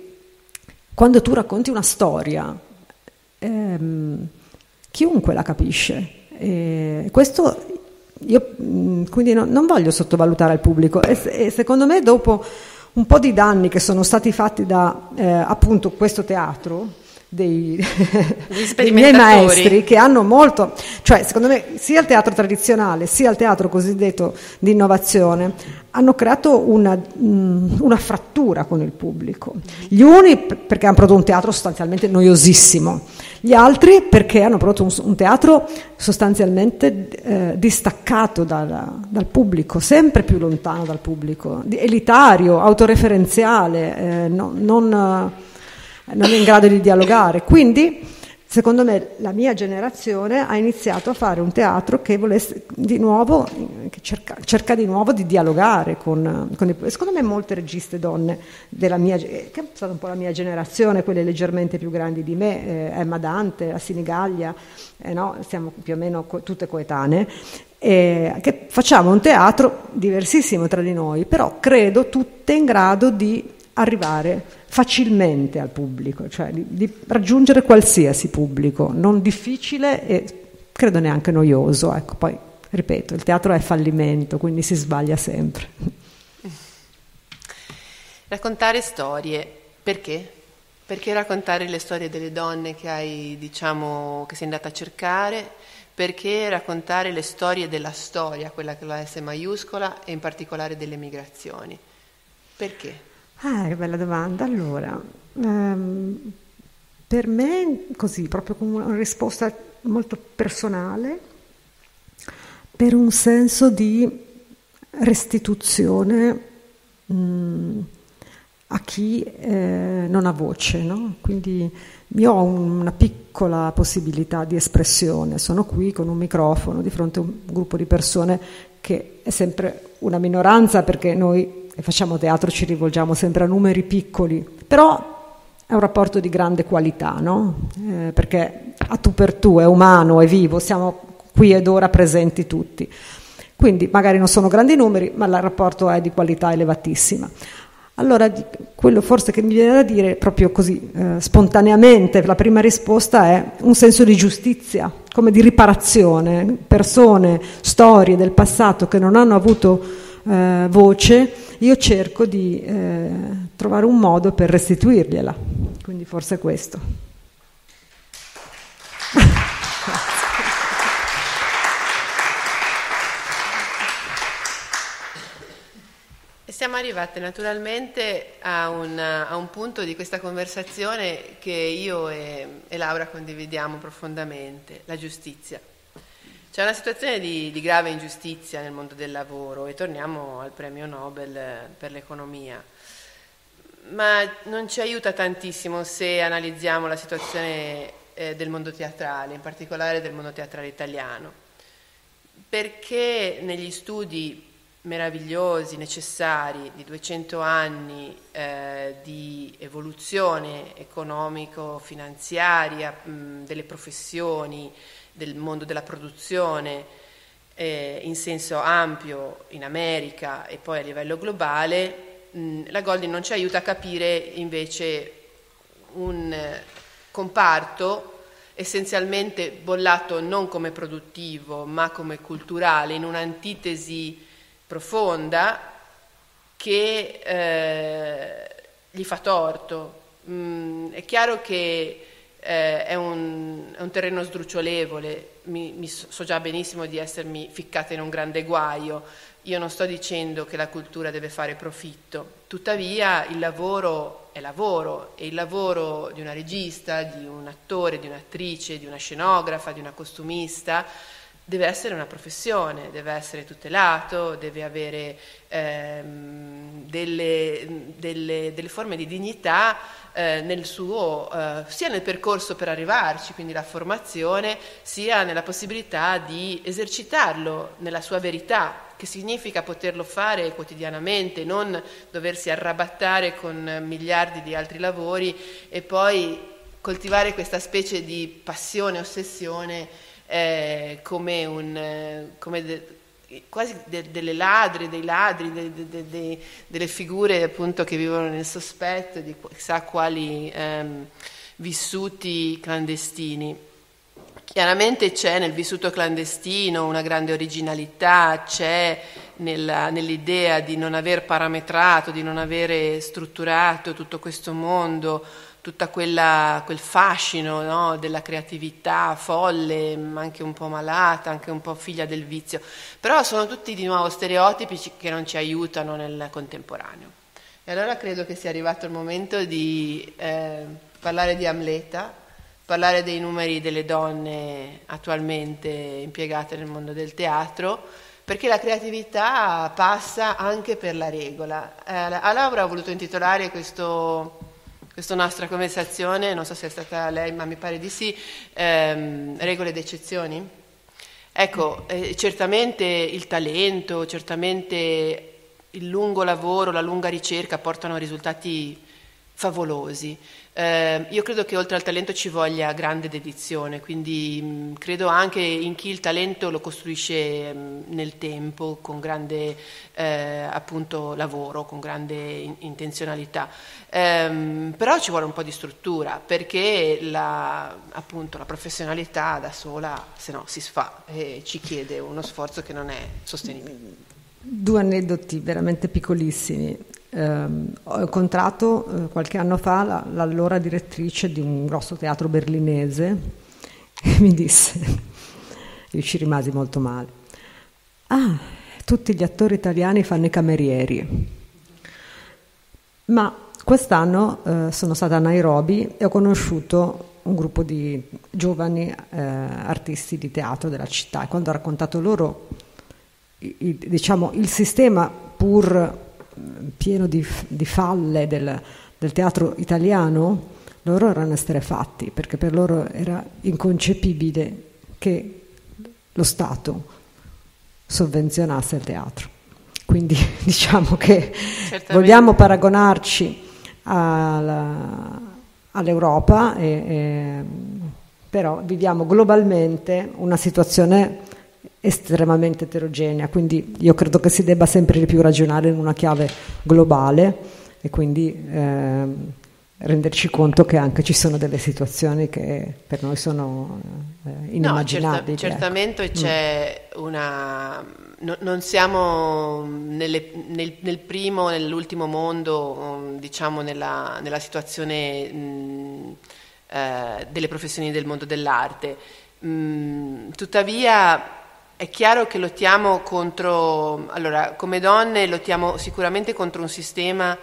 quando tu racconti una storia, chiunque la capisce. Questo io quindi non voglio sottovalutare il pubblico. E secondo me, dopo un po' di danni che sono stati fatti da appunto questo teatro, dei miei maestri, che hanno molto, cioè secondo me sia il teatro tradizionale sia il teatro cosiddetto di innovazione hanno creato una frattura con il pubblico, gli uni perché hanno prodotto un teatro sostanzialmente noiosissimo, gli altri perché hanno prodotto un teatro sostanzialmente distaccato dal pubblico, sempre più lontano dal pubblico, elitario, autoreferenziale, non non è in grado di dialogare. Quindi, secondo me, la mia generazione ha iniziato a fare un teatro che volesse di nuovo, che cerca di nuovo di dialogare con secondo me molte registe donne della mia, che è stata un po' la mia generazione, quelle leggermente più grandi di me, Emma Dante, Assinigaglia, no? Siamo più o meno tutte coetanee, che facciamo un teatro diversissimo tra di noi, però credo tutte in grado di arrivare facilmente al pubblico, cioè di raggiungere qualsiasi pubblico, non difficile e credo neanche noioso. Ecco, poi ripeto, il teatro è fallimento, quindi si sbaglia sempre. Raccontare storie, perché? Perché raccontare le storie delle donne che hai, diciamo, che sei andata a cercare? Perché raccontare le storie della storia, quella con la S maiuscola, e in particolare delle migrazioni? Perché? Ah, che bella domanda. Allora, per me, così, proprio con una risposta molto personale, per un senso di restituzione a chi non ha voce, no? Quindi io ho una piccola possibilità di espressione, sono qui con un microfono di fronte a un gruppo di persone che è sempre una minoranza, perché noi e facciamo teatro, ci rivolgiamo sempre a numeri piccoli, però è un rapporto di grande qualità, no? Perché a tu per tu, è umano, è vivo, siamo qui ed ora presenti tutti. Quindi magari non sono grandi numeri, ma il rapporto è di qualità elevatissima. Allora, quello forse che mi viene da dire, proprio così, spontaneamente, la prima risposta è un senso di giustizia, come di riparazione. Persone, storie del passato che non hanno avuto voce, io cerco di trovare un modo per restituirgliela, quindi forse è questo. E siamo arrivate naturalmente a un punto di questa conversazione che io e Laura condividiamo profondamente, la giustizia. C'è una situazione di grave ingiustizia nel mondo del lavoro e torniamo al premio Nobel per l'economia, ma non ci aiuta tantissimo se analizziamo la situazione del mondo teatrale, in particolare del mondo teatrale italiano, perché negli studi meravigliosi, necessari, di 200 anni di evoluzione economico-finanziaria delle professioni, del mondo della produzione in senso ampio in America e poi a livello globale, la Goldin non ci aiuta a capire invece un comparto essenzialmente bollato non come produttivo ma come culturale, in un'antitesi profonda che gli fa torto. È chiaro che è un terreno sdrucciolevole, so già benissimo di essermi ficcata in un grande guaio. Io non sto dicendo che la cultura deve fare profitto, tuttavia il lavoro è lavoro, e il lavoro di una regista, di un attore, di un'attrice, di una scenografa, di una costumista deve essere una professione, deve essere tutelato, deve avere delle forme di dignità nel suo, sia nel percorso per arrivarci, quindi la formazione, sia nella possibilità di esercitarlo nella sua verità, che significa poterlo fare quotidianamente, non doversi arrabattare con miliardi di altri lavori e poi coltivare questa specie di passione, ossessione, delle ladre, dei ladri, delle figure appunto che vivono nel sospetto di chissà quali vissuti clandestini. Chiaramente c'è nel vissuto clandestino una grande originalità, c'è nell'idea di non aver parametrato, di non avere strutturato tutto questo mondo, tutta quel fascino, no, della creatività folle, anche un po' malata, anche un po' figlia del vizio. Però sono tutti di nuovo stereotipi che non ci aiutano nel contemporaneo. E allora credo che sia arrivato il momento di parlare di Amleta, parlare dei numeri delle donne attualmente impiegate nel mondo del teatro, perché la creatività passa anche per la regola. A Laura ho voluto intitolare questo questa nostra conversazione, non so se è stata lei, ma mi pare di sì, regole ed eccezioni. Ecco, certamente il talento, certamente il lungo lavoro, la lunga ricerca portano a risultati favolosi. Io credo che oltre al talento ci voglia grande dedizione, quindi credo anche in chi il talento lo costruisce nel tempo, con grande appunto lavoro, con grande intenzionalità. Però ci vuole un po' di struttura, perché appunto la professionalità da sola, se no, si sfa e ci chiede uno sforzo che non è sostenibile. Due aneddoti veramente piccolissimi. Ho incontrato qualche anno fa l'allora direttrice di un grosso teatro berlinese e mi disse, io ci rimasi molto male, ah, tutti gli attori italiani fanno i camerieri, ma quest'anno sono stata a Nairobi e ho conosciuto un gruppo di giovani artisti di teatro della città, e quando ho raccontato loro il sistema pur pieno di falle del teatro italiano, loro erano esterefatti, perché per loro era inconcepibile che lo Stato sovvenzionasse il teatro. Quindi diciamo che certamente vogliamo paragonarci all'Europa, però viviamo globalmente una situazione estremamente eterogenea, quindi io credo che si debba sempre di più ragionare in una chiave globale e quindi renderci conto che anche ci sono delle situazioni che per noi sono inimmaginabili. No, certamente ecco. C'è una... No, non siamo nel primo, nell'ultimo mondo, diciamo nella situazione delle professioni del mondo dell'arte. Tuttavia è chiaro che lottiamo contro, allora come donne lottiamo sicuramente contro un sistema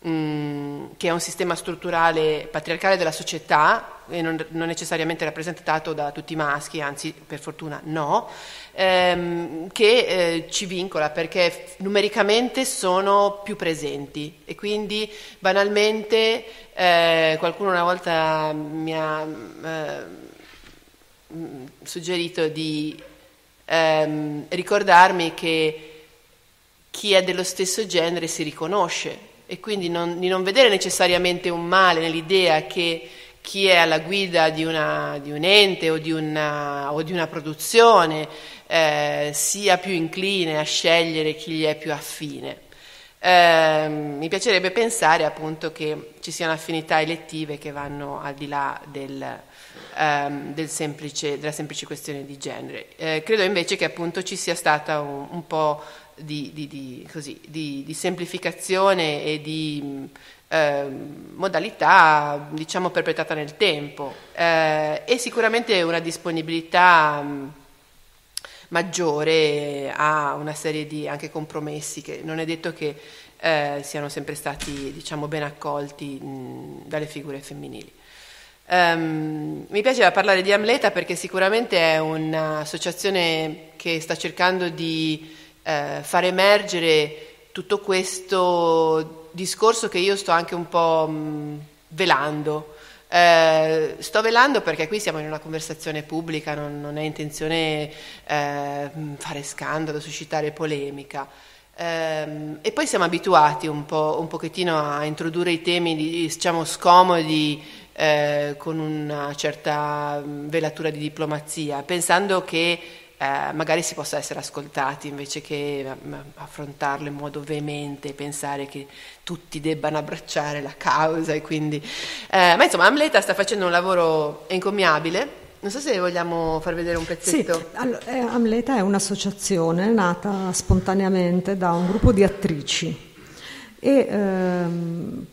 che è un sistema strutturale patriarcale della società e non necessariamente rappresentato da tutti i maschi, anzi per fortuna no, che ci vincola perché numericamente sono più presenti e quindi banalmente qualcuno una volta mi ha suggerito di ricordarmi che chi è dello stesso genere si riconosce e quindi di non vedere necessariamente un male nell'idea che chi è alla guida di un ente o di una produzione sia più incline a scegliere chi gli è più affine. Mi piacerebbe pensare appunto che ci siano affinità elettive che vanno al di là della semplice questione di genere. Credo invece che appunto ci sia stata un po' di semplificazione e di modalità diciamo perpetrata nel tempo e sicuramente una disponibilità maggiore a una serie di anche compromessi che non è detto che siano sempre stati diciamo ben accolti dalle figure femminili. Mi piaceva parlare di Amleta perché sicuramente è un'associazione che sta cercando di far emergere tutto questo discorso che io sto anche un po' velando. Sto velando perché qui siamo in una conversazione pubblica, non è intenzione fare scandalo, suscitare polemica. E poi siamo abituati un pochettino a introdurre i temi diciamo scomodi con una certa velatura di diplomazia, pensando che magari si possa essere ascoltati invece che affrontarlo in modo veemente, pensare che tutti debbano abbracciare la causa e quindi ma insomma Amleta sta facendo un lavoro encomiabile. Non so se vogliamo far vedere un pezzetto. Sì, allora, Amleta è un'associazione nata spontaneamente da un gruppo di attrici e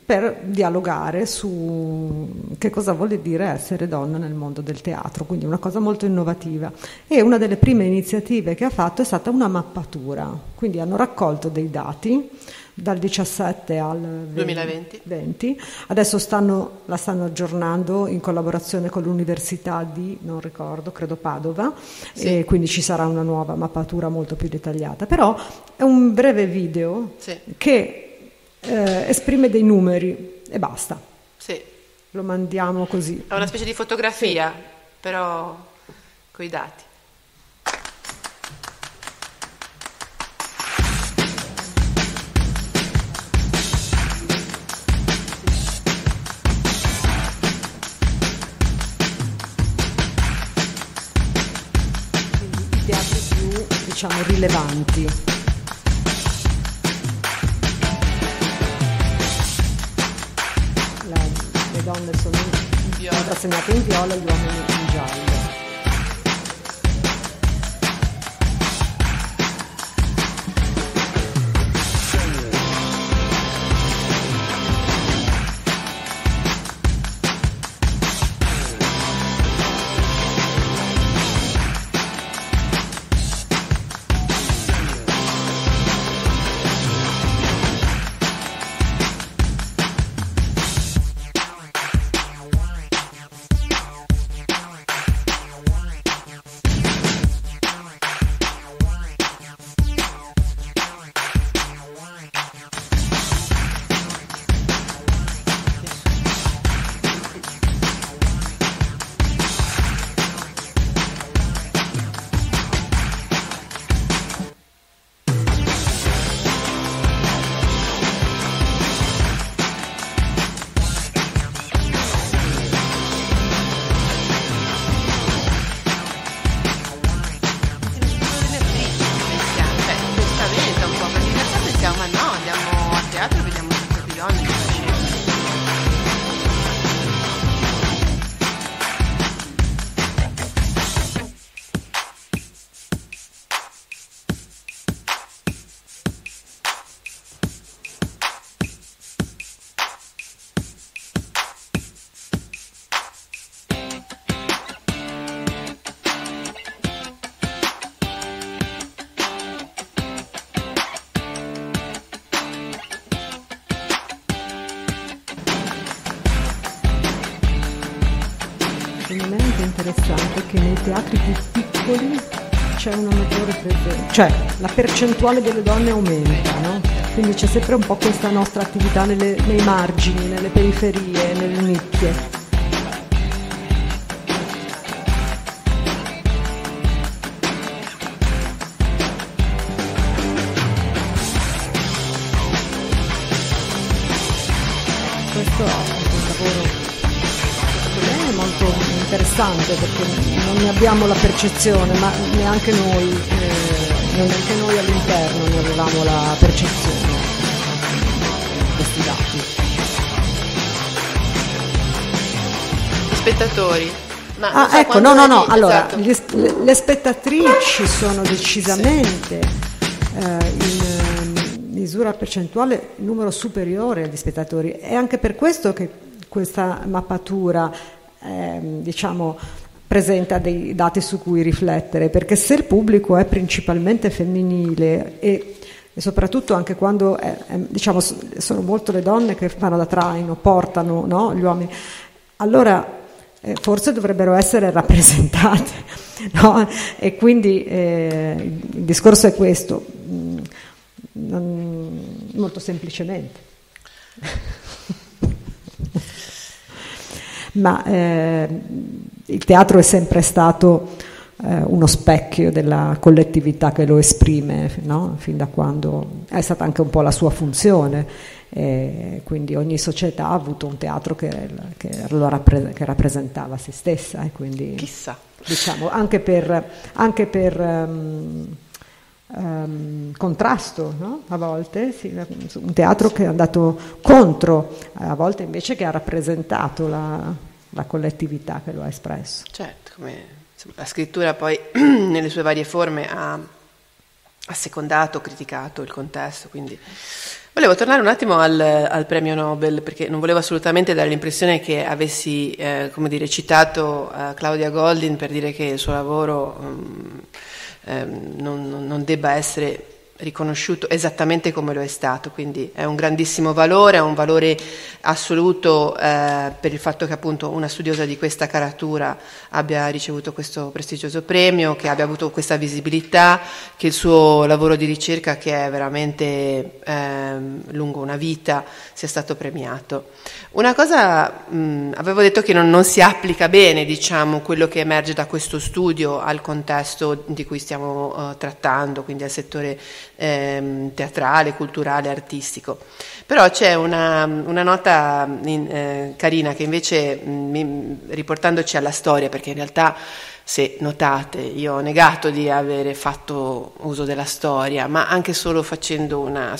per dialogare su che cosa vuole dire essere donna nel mondo del teatro, quindi una cosa molto innovativa, e una delle prime iniziative che ha fatto è stata una mappatura, quindi hanno raccolto dei dati dal 17 al 2020. Adesso la stanno aggiornando in collaborazione con l'università di, non ricordo, credo Padova, sì. E quindi ci sarà una nuova mappatura molto più dettagliata, però è un breve video sì. Che esprime dei numeri e basta, Sì. Lo mandiamo così. È una specie di fotografia, sì, però coi dati. Diciamo rilevanti. Le donne sono assegnate in viola e gli uomini in giallo. Interessante che nei teatri più piccoli c'è una maggiore presenza, cioè la percentuale delle donne aumenta, no? Quindi c'è sempre un po' questa nostra attività nei margini, nelle periferie, nelle nicchie. Perché non ne abbiamo la percezione, ma neanche noi all'interno ne avevamo la percezione di questi dati. Spettatori. Ma ecco, no. Esatto. Allora, le spettatrici sono decisamente in misura percentuale numero superiore agli spettatori. È anche per questo che questa mappatura presenta dei dati su cui riflettere, perché se il pubblico è principalmente femminile e soprattutto anche quando sono molto le donne che fanno da traino, portano, no, gli uomini, allora forse dovrebbero essere rappresentate, no? E quindi il discorso è questo, molto semplicemente. Ma il teatro è sempre stato uno specchio della collettività che lo esprime, no? Fin da quando è stata anche un po' la sua funzione, quindi ogni società ha avuto un teatro che rappresentava se stessa, e quindi chissà, diciamo, anche per contrasto, no? A volte sì, un teatro che è andato contro, a volte invece che ha rappresentato la collettività che lo ha espresso. Certo, come la scrittura poi nelle sue varie forme ha assecondato, criticato il contesto. Quindi volevo tornare un attimo al premio Nobel, perché non volevo assolutamente dare l'impressione che avessi citato Claudia Goldin per dire che il suo lavoro non debba essere riconosciuto esattamente come lo è stato, quindi è un grandissimo valore, è un valore assoluto per il fatto che appunto una studiosa di questa caratura abbia ricevuto questo prestigioso premio, che abbia avuto questa visibilità, che il suo lavoro di ricerca, che è veramente lungo una vita, sia stato premiato. Una cosa, avevo detto che non si applica bene, diciamo, quello che emerge da questo studio al contesto di cui stiamo trattando, quindi al settore teatrale, culturale, artistico. Però c'è una nota carina che invece, riportandoci alla storia, perché in realtà, se notate, io ho negato di avere fatto uso della storia, ma anche solo facendo una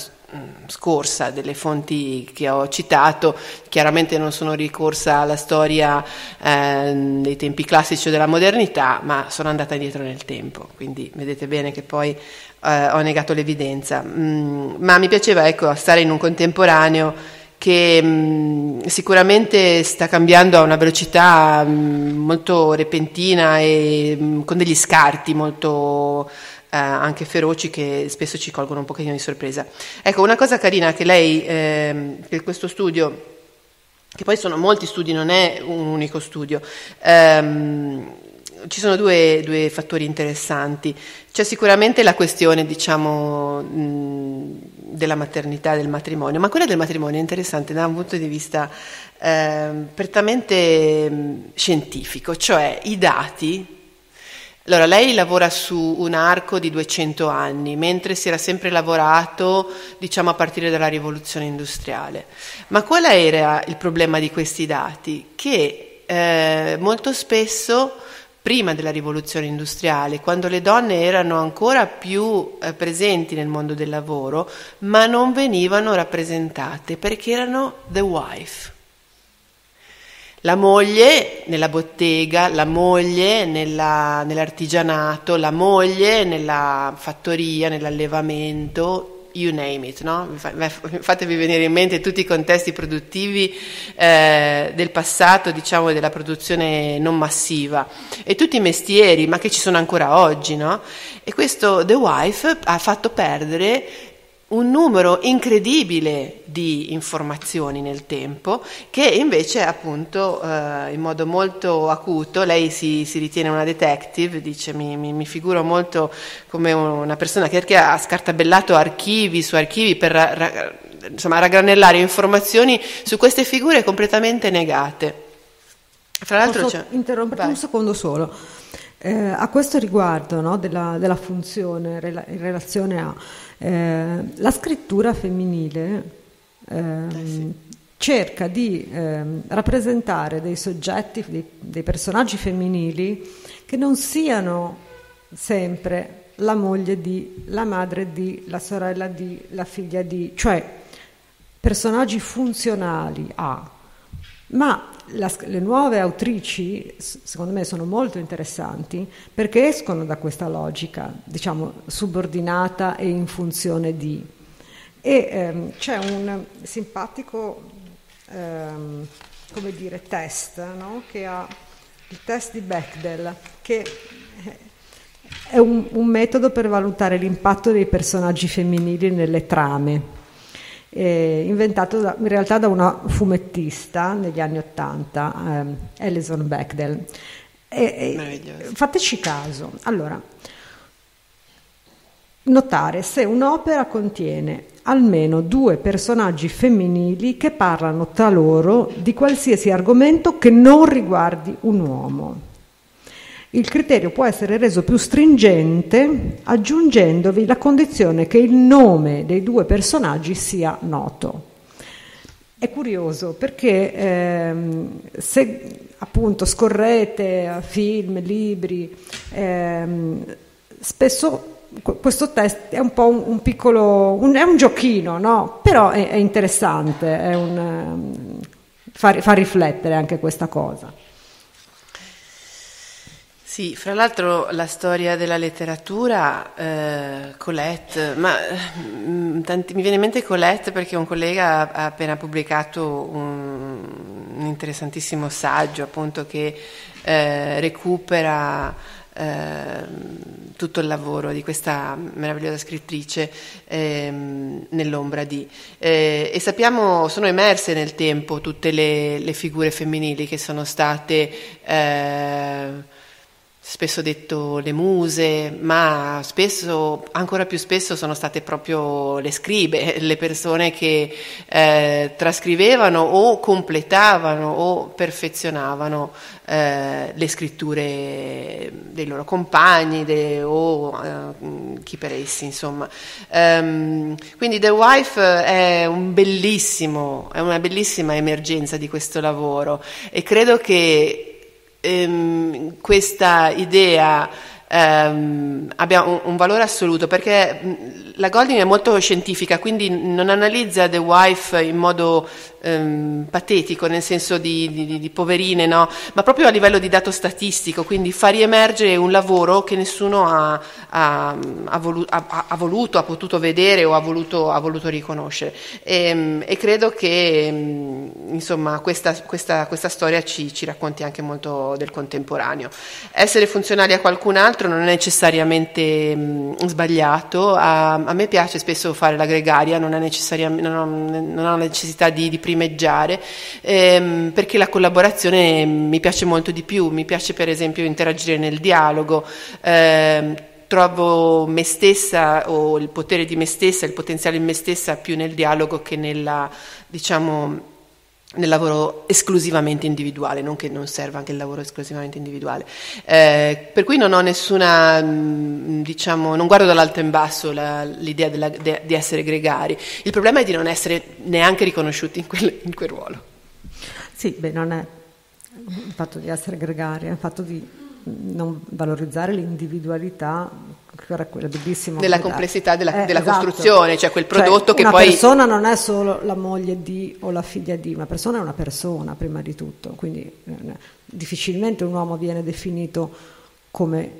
scorsa delle fonti che ho citato, chiaramente non sono ricorsa alla storia dei tempi classici o della modernità, ma sono andata indietro nel tempo, quindi vedete bene che poi ho negato l'evidenza, ma mi piaceva, ecco, stare in un contemporaneo che sicuramente sta cambiando a una velocità molto repentina e con degli scarti molto anche feroci, che spesso ci colgono un pochettino di sorpresa. Ecco, una cosa carina che lei, per questo studio, che poi sono molti studi, non è un unico studio, ci sono due fattori interessanti. C'è sicuramente la questione, diciamo, della maternità, del matrimonio, ma quella del matrimonio è interessante da un punto di vista prettamente scientifico, cioè i dati. Allora, lei lavora su un arco di 200 anni, mentre si era sempre lavorato, diciamo, a partire dalla rivoluzione industriale. Ma qual era il problema di questi dati? Che molto spesso, prima della rivoluzione industriale, quando le donne erano ancora più presenti nel mondo del lavoro, ma non venivano rappresentate, perché erano the wife. La moglie nella bottega, la moglie nell'artigianato, la moglie nella fattoria, nell'allevamento, you name it, no? Fatevi venire in mente tutti i contesti produttivi del passato, diciamo, della produzione non massiva, e tutti i mestieri, ma che ci sono ancora oggi, no? E questo the wife ha fatto perdere un numero incredibile di informazioni nel tempo, che invece appunto in modo molto acuto, lei si ritiene una detective, dice mi figuro molto come una persona che ha scartabellato archivi su archivi per raggranellare informazioni su queste figure completamente negate. Fra l'altro, posso interromperti un secondo solo? A questo riguardo, no, della funzione in relazione a la scrittura femminile, sì, cerca di rappresentare dei soggetti, dei personaggi femminili che non siano sempre la moglie di, la madre di, la sorella di, la figlia di, cioè personaggi funzionali a. Ma le nuove autrici, secondo me, sono molto interessanti, perché escono da questa logica, diciamo, subordinata e in funzione di. E c'è un simpatico, come dire, test, no? Che ha il test di Bechdel, che è un metodo per valutare l'impatto dei personaggi femminili nelle trame. Inventato in realtà da una fumettista negli anni '80, Alison Bechdel. Fateci caso. Allora, notare se un'opera contiene almeno due personaggi femminili che parlano tra loro di qualsiasi argomento che non riguardi un uomo. Il criterio può essere reso più stringente aggiungendovi la condizione che il nome dei due personaggi sia noto. È curioso perché se appunto scorrete a film, libri, spesso questo test è un po' un piccolo, è un giochino, no? Però è interessante, fa riflettere anche questa cosa. Sì, fra l'altro la storia della letteratura, Colette, ma mi viene in mente Colette perché un collega ha appena pubblicato un interessantissimo saggio, appunto, che recupera tutto il lavoro di questa meravigliosa scrittrice nell'ombra di. E sappiamo, sono emerse nel tempo tutte le figure femminili che sono state spesso detto le muse, ma spesso, ancora più spesso, sono state proprio le scribe, le persone che trascrivevano o completavano o perfezionavano le scritture dei loro compagni o chi per essi, insomma. Quindi The Wife è una bellissima emergenza di questo lavoro, e credo che questa idea abbia un valore assoluto, perché la Goldin è molto scientifica, quindi non analizza The Wife in modo patetico, nel senso di poverine, no? Ma proprio a livello di dato statistico, quindi fa riemergere un lavoro che nessuno ha potuto vedere o ha voluto riconoscere, e credo che insomma questa storia ci racconti anche molto del contemporaneo. Essere funzionali a qualcun altro non è necessariamente sbagliato. A me piace spesso fare la gregaria, non ho necessità di primeggiare, perché la collaborazione mi piace molto di più. Mi piace per esempio interagire nel dialogo, trovo me stessa, o il potere di me stessa, il potenziale in me stessa, più nel dialogo che nel lavoro esclusivamente individuale, non che non serva anche il lavoro esclusivamente individuale, per cui non ho nessuna, non guardo dall'alto in basso l'idea di essere gregari. Il problema è di non essere neanche riconosciuti in quel ruolo. Sì, beh, non è il fatto di essere gregari, è il fatto di non valorizzare l'individualità, che era quella bellissima della complessità della esatto, costruzione, cioè quel prodotto, cioè, che una poi una persona non è solo la moglie di o la figlia di, una persona è una persona prima di tutto, quindi difficilmente un uomo viene definito come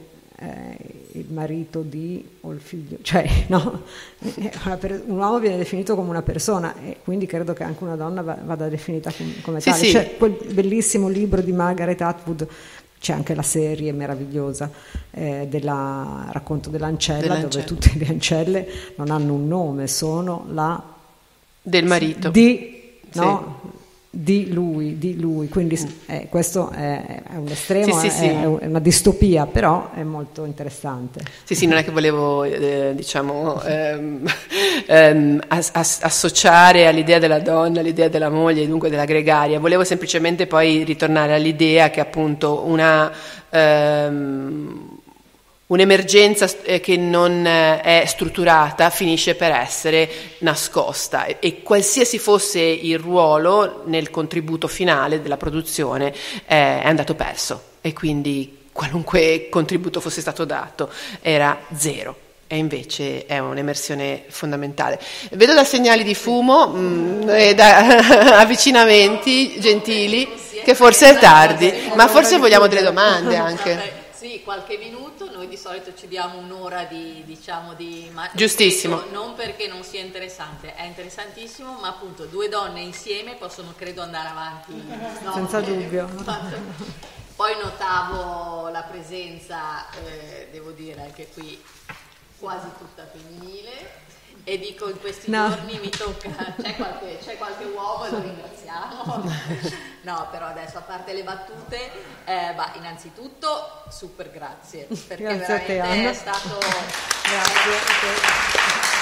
il marito di o il figlio, cioè no, un uomo viene definito come una persona, e quindi credo che anche una donna vada definita come tale. Sì. C'è quel bellissimo libro di Margaret Atwood, c'è anche la serie meravigliosa della racconto dell'ancella, dove tutte le ancelle non hanno un nome, sono la del marito di, no? Sì. di lui, quindi questo è un estremo, sì. È una distopia, però è molto interessante. Sì, non è che volevo associare all'idea della donna, all'idea della moglie, dunque della gregaria. Volevo semplicemente poi ritornare all'idea che appunto un'emergenza che non è strutturata finisce per essere nascosta, e qualsiasi fosse il ruolo nel contributo finale della produzione è andato perso, e quindi qualunque contributo fosse stato dato era zero, e invece è un'emersione fondamentale. Vedo da segnali di fumo e da avvicinamenti gentili che forse è tardi, ma forse vogliamo delle domande anche. Sì, qualche minuto, noi di solito ci diamo un'ora di giustissimo. Ripeto, non perché non sia interessante, è interessantissimo, ma appunto due donne insieme possono, credo, andare avanti. No? Senza dubbio. Poi notavo la presenza, devo dire, anche qui quasi tutta femminile, e dico in questi giorni mi tocca, c'è qualche uomo e lo ringraziamo, no, però adesso a parte le battute, innanzitutto super grazie, perché grazie veramente a te, Anna. È stato grazie.